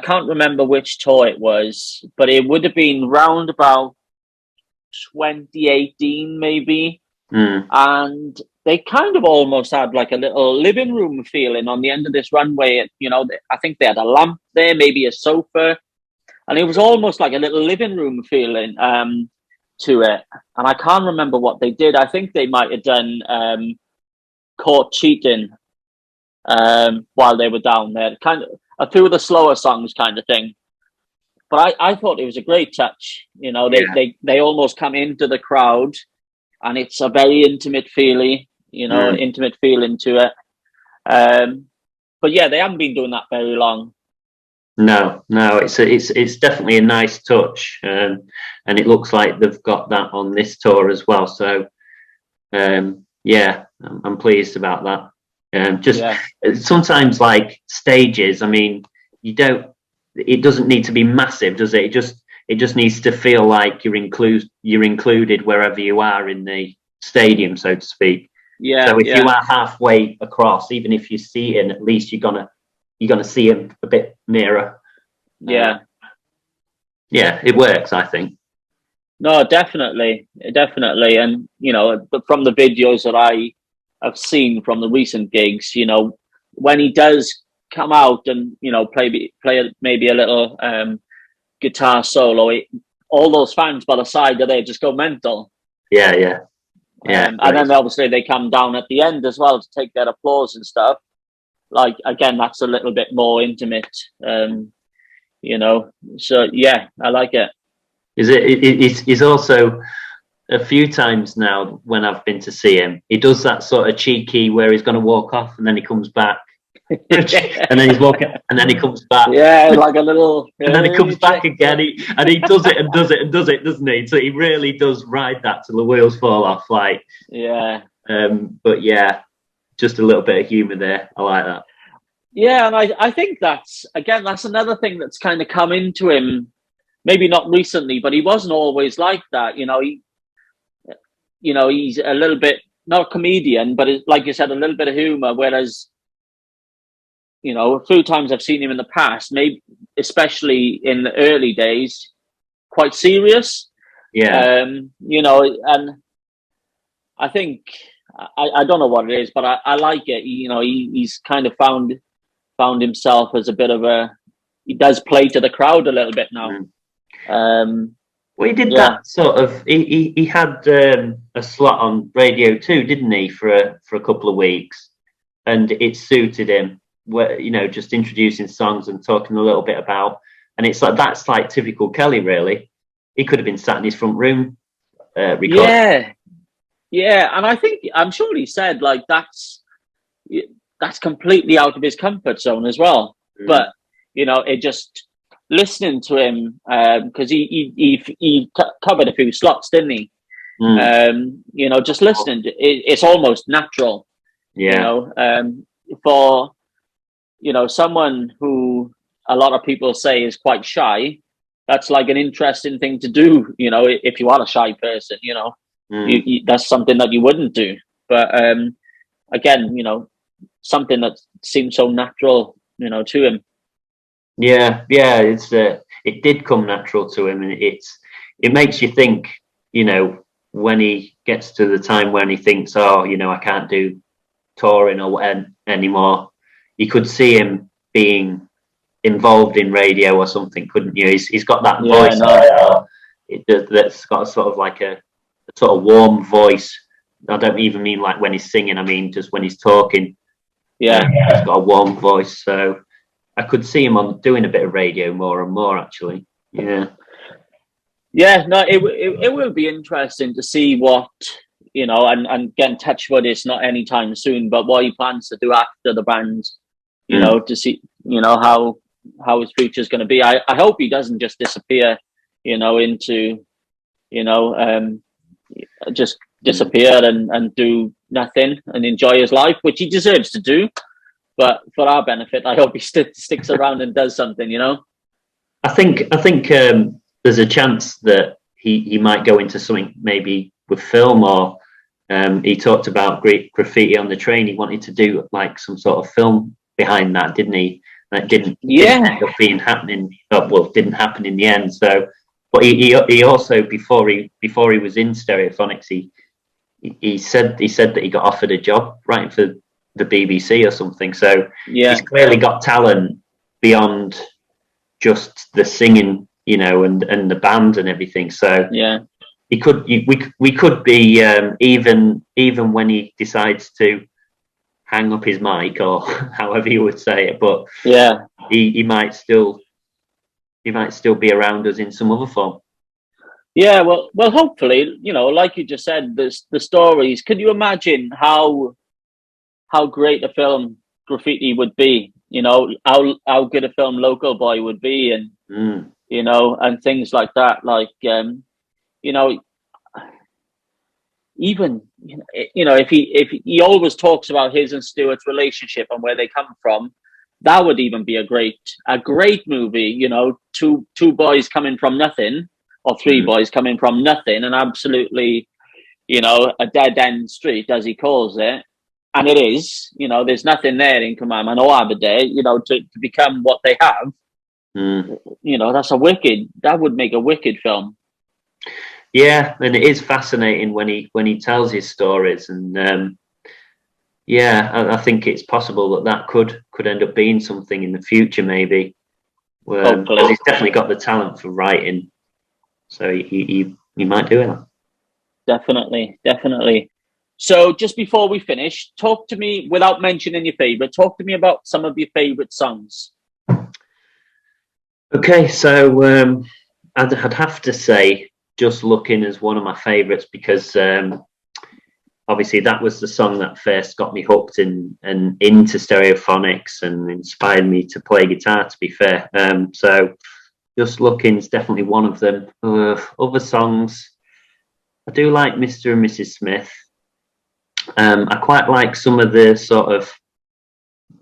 can't remember which tour it was, but it would have been round about 2018 maybe. And they kind of almost had like a little living room feeling on the end of this runway. You know, I think they had a lamp there, maybe a sofa, and it was almost like a little living room feeling to it. And I can't remember what they did. I think they might have done Caught Cheating while they were down there, kind of a few of the slower songs kind of thing. But I thought it was a great touch. You know, they almost come into the crowd, and it's a very intimate feeling, you know, intimate feeling to it. But yeah, they haven't been doing that very long. No, it's definitely a nice touch, and it looks like they've got that on this tour as well. So, I'm pleased about that. Sometimes like stages, I mean, it doesn't need to be massive, does it? It just needs to feel like you're included wherever you are in the stadium, so to speak. Yeah. So if you are halfway across, even if you're seating, at least you're gonna see him a bit nearer. It works, I think. No, definitely, and you know, but from the videos that I have seen from the recent gigs, you know, when he does come out and you know play maybe a little guitar solo, all those fans by the side of there just go mental. And then obviously they come down at the end as well to take their applause and stuff. Like again, that's a little bit more intimate, you know. So yeah, I like it. It's also a few times now when I've been to see him, he does that sort of cheeky where he's going to walk off and then he comes back, and then he's walking and then he comes back. Yeah, like a little. And then he comes back again. He does it and does it and does it, doesn't he? So he really does ride that till the wheels fall off. Like but yeah. Just a little bit of humour there. I like that. Yeah, and I think that's another thing that's kind of come into him. Maybe not recently, but he wasn't always like that. You know, he's a little bit not a comedian, but like you said, a little bit of humour. Whereas, you know, a few times I've seen him in the past, maybe especially in the early days, quite serious. Yeah, you know, and I think. I don't know what it is, but I like it. You know, he's kind of found himself as a bit of he does play to the crowd a little bit now. Well, he did that sort of. He had a slot on Radio 2, didn't he, for a couple of weeks, and it suited him. Where, you know, just introducing songs and talking a little bit about, and it's like that's like typical Kelly, really. He could have been sat in his front room recording. Yeah, and I think I'm sure he said like that's completely out of his comfort zone as well. Mm. But you know, it just. Listening to him because he covered a few slots, didn't he? Mm. You know, just listening, it's almost natural. Yeah. You know, for you know someone who a lot of people say is quite shy, that's like an interesting thing to do. You know, if you are a shy person, you know, that's something that you wouldn't do. But again, you know, something that seemed so natural, you know, to him. Yeah, it did come natural to him, and it makes you think, you know, when he gets to the time when he thinks, oh, you know, I can't do touring or whatever anymore. You could see him being involved in radio or something, couldn't you? He's got that voice that's got a sort of like a sort of warm voice. I don't even mean like when he's singing. I mean just when he's talking. Yeah. He's got a warm voice, so. I could see him on doing a bit of radio more and more, actually. Yeah. No, it will be interesting to see what you know, and again, touch wood, it's not anytime soon, but what he plans to do after the band. You know, to see you know how his future is going to be. I hope he doesn't just disappear. You know, into you know, just disappear and do nothing and enjoy his life, which he deserves to do. But for our benefit, I hope he sticks around and does something, you know? I think there's a chance that he might go into something maybe with film or he talked about graffiti on the train. He wanted to do like some sort of film behind that, didn't he? That didn't end up being happening. Well, didn't happen in the end. So, but he also before he was in Stereophonics, he said that he got offered a job writing for the BBC or something, so he's clearly got talent beyond just the singing, you know, and the band and everything. So we could be even when he decides to hang up his mic or however you would say it, but he might still be around us in some other form. Yeah, well, hopefully, you know, like you just said, the stories. Could you imagine how great a film Graffiti would be, you know, how good a film Local Boy would be, and you know, and things like that, like you know, even you know, if he always talks about his and Stuart's relationship and where they come from, that would even be a great movie, you know, two boys coming from nothing, or three boys coming from nothing, and absolutely, you know, a dead end street as he calls it. And it is, you know, there's nothing there in Cumberland or Aberdeen, you know, to become what they have. You know, that would make a wicked film. Yeah, and it is fascinating when he tells his stories. And, I think it's possible that could end up being something in the future, maybe. Because he's definitely got the talent for writing. So he might do it. Definitely. So just before we finish, talk to me, without mentioning your favourite, talk to me about some of your favourite songs. Okay, so I'd have to say Just Looking is one of my favourites because obviously that was the song that first got me hooked and into Stereophonics and inspired me to play guitar, to be fair. So Just Looking is definitely one of them. Other songs, I do like Mr. and Mrs. Smith. I quite like some of the sort of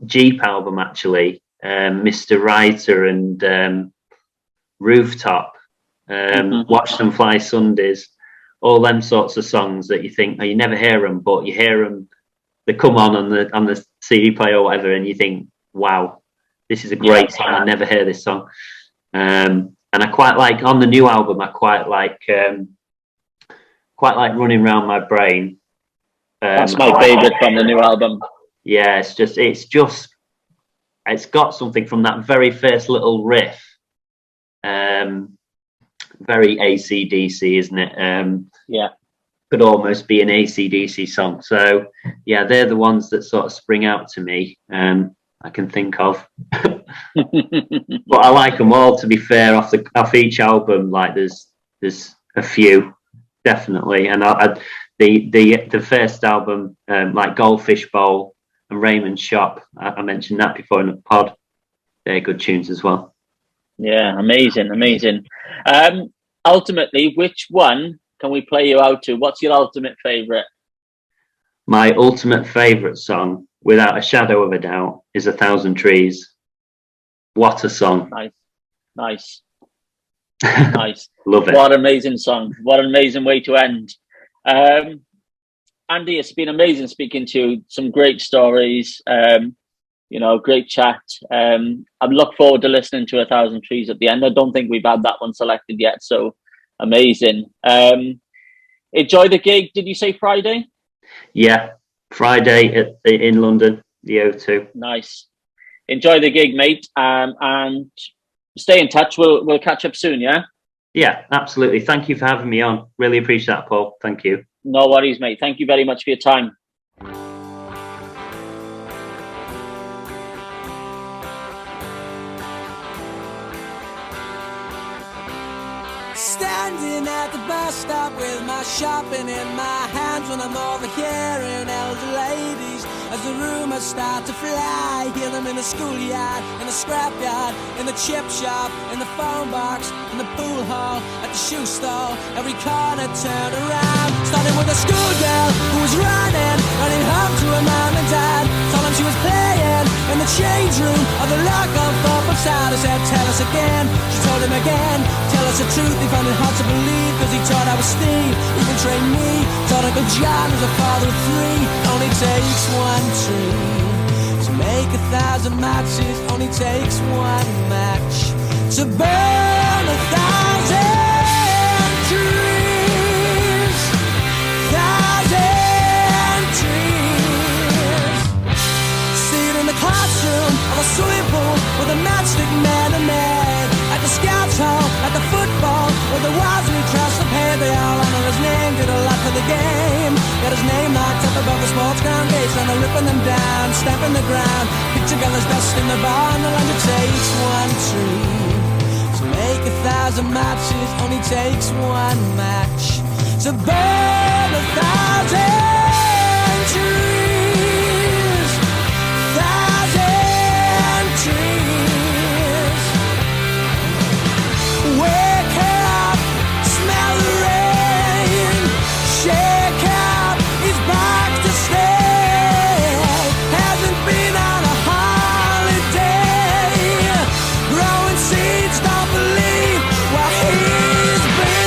Jeep album, actually, Mr. Writer and Rooftop, Watch Them Fly Sundays, all them sorts of songs that you think, oh, you never hear them, but you hear them, they come on the CD player or whatever, and you think, wow, this is a great song, I never hear this song. And I quite like, on the new album, I quite like Running Around My Brain. That's my favourite from the new album. Yeah, it's got something from that very first little riff. very AC/DC, isn't it? Yeah. Could almost be an AC/DC song. So, yeah, they're the ones that sort of spring out to me. I can think of, but I like them all. To be fair, off each album, like there's a few definitely, and the first album, like Goldfish Bowl and Raymond's Shop, I mentioned that before in the pod. They're good tunes as well. Yeah, amazing. Ultimately, which one can we play you out to? What's your ultimate favourite? My ultimate favourite song, without a shadow of a doubt, is A Thousand Trees. What a song. Nice. Love it. What an amazing song. What an amazing way to end. Andy, it's been amazing speaking to you. Some great stories, great chat. I look forward to listening to A Thousand Trees at the end. I don't think we've had that one selected yet, so amazing. Enjoy the gig. Did you say Friday? Yeah, Friday in London, the O2. Nice. Enjoy the gig, mate, and stay in touch. We'll catch up soon, yeah? Yeah, absolutely. Thank you for having me on. Really appreciate that, Paul. Thank you. No worries, mate. Thank you very much for your time. Standing at the bus stop with my shopping in my hands when I'm overhearing elder ladies as the rumors start to fly. Hear them in the schoolyard, in the scrapyard, in the chip shop, in the phone box, in the pool hall, at the shoe store. Every corner turned around. Started with a schoolgirl who was running home to her mom and dad. Told them she was playing in the change room of the local football side. I said, tell us again. She told him again. Tell us the truth. He found it hard to believe, cause he thought I was Steve. Even trained me. Taught Uncle John, who's a father of three. Only takes one tree to make 1,000 matches. Only takes one match to burn 1,000 trees. 1,000 trees. See it in the classroom of a swimming pool with a matchstick man and man. At the scouts hall, at the football, with the wise who trust the pay, they all honor his name, did a lot for the game. Got his name marked up above the sports ground gates, and they're ripping them down, stamping the ground. Picture girls dust in the bar, and the longer takes one tree to make 1,000 matches. Only takes one match to burn 1,000 trees. 1,000 trees. Wake up, smell the rain. Shake up, he's back to stay. Hasn't been on a holiday. Growing seeds, don't believe what he's been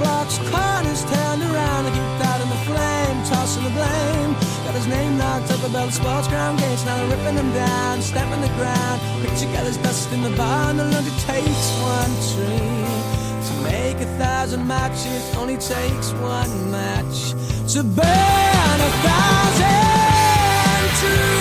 blocks, corners turned around. I keep that in the flame, tossing the blame. Got his name knocked up about sports ground gates. Now they're ripping him down, stamping the ground. Picture gathers dust in the bar, and the longer takes one tree to make 1,000 matches. Only takes one match to burn 1,000 trees.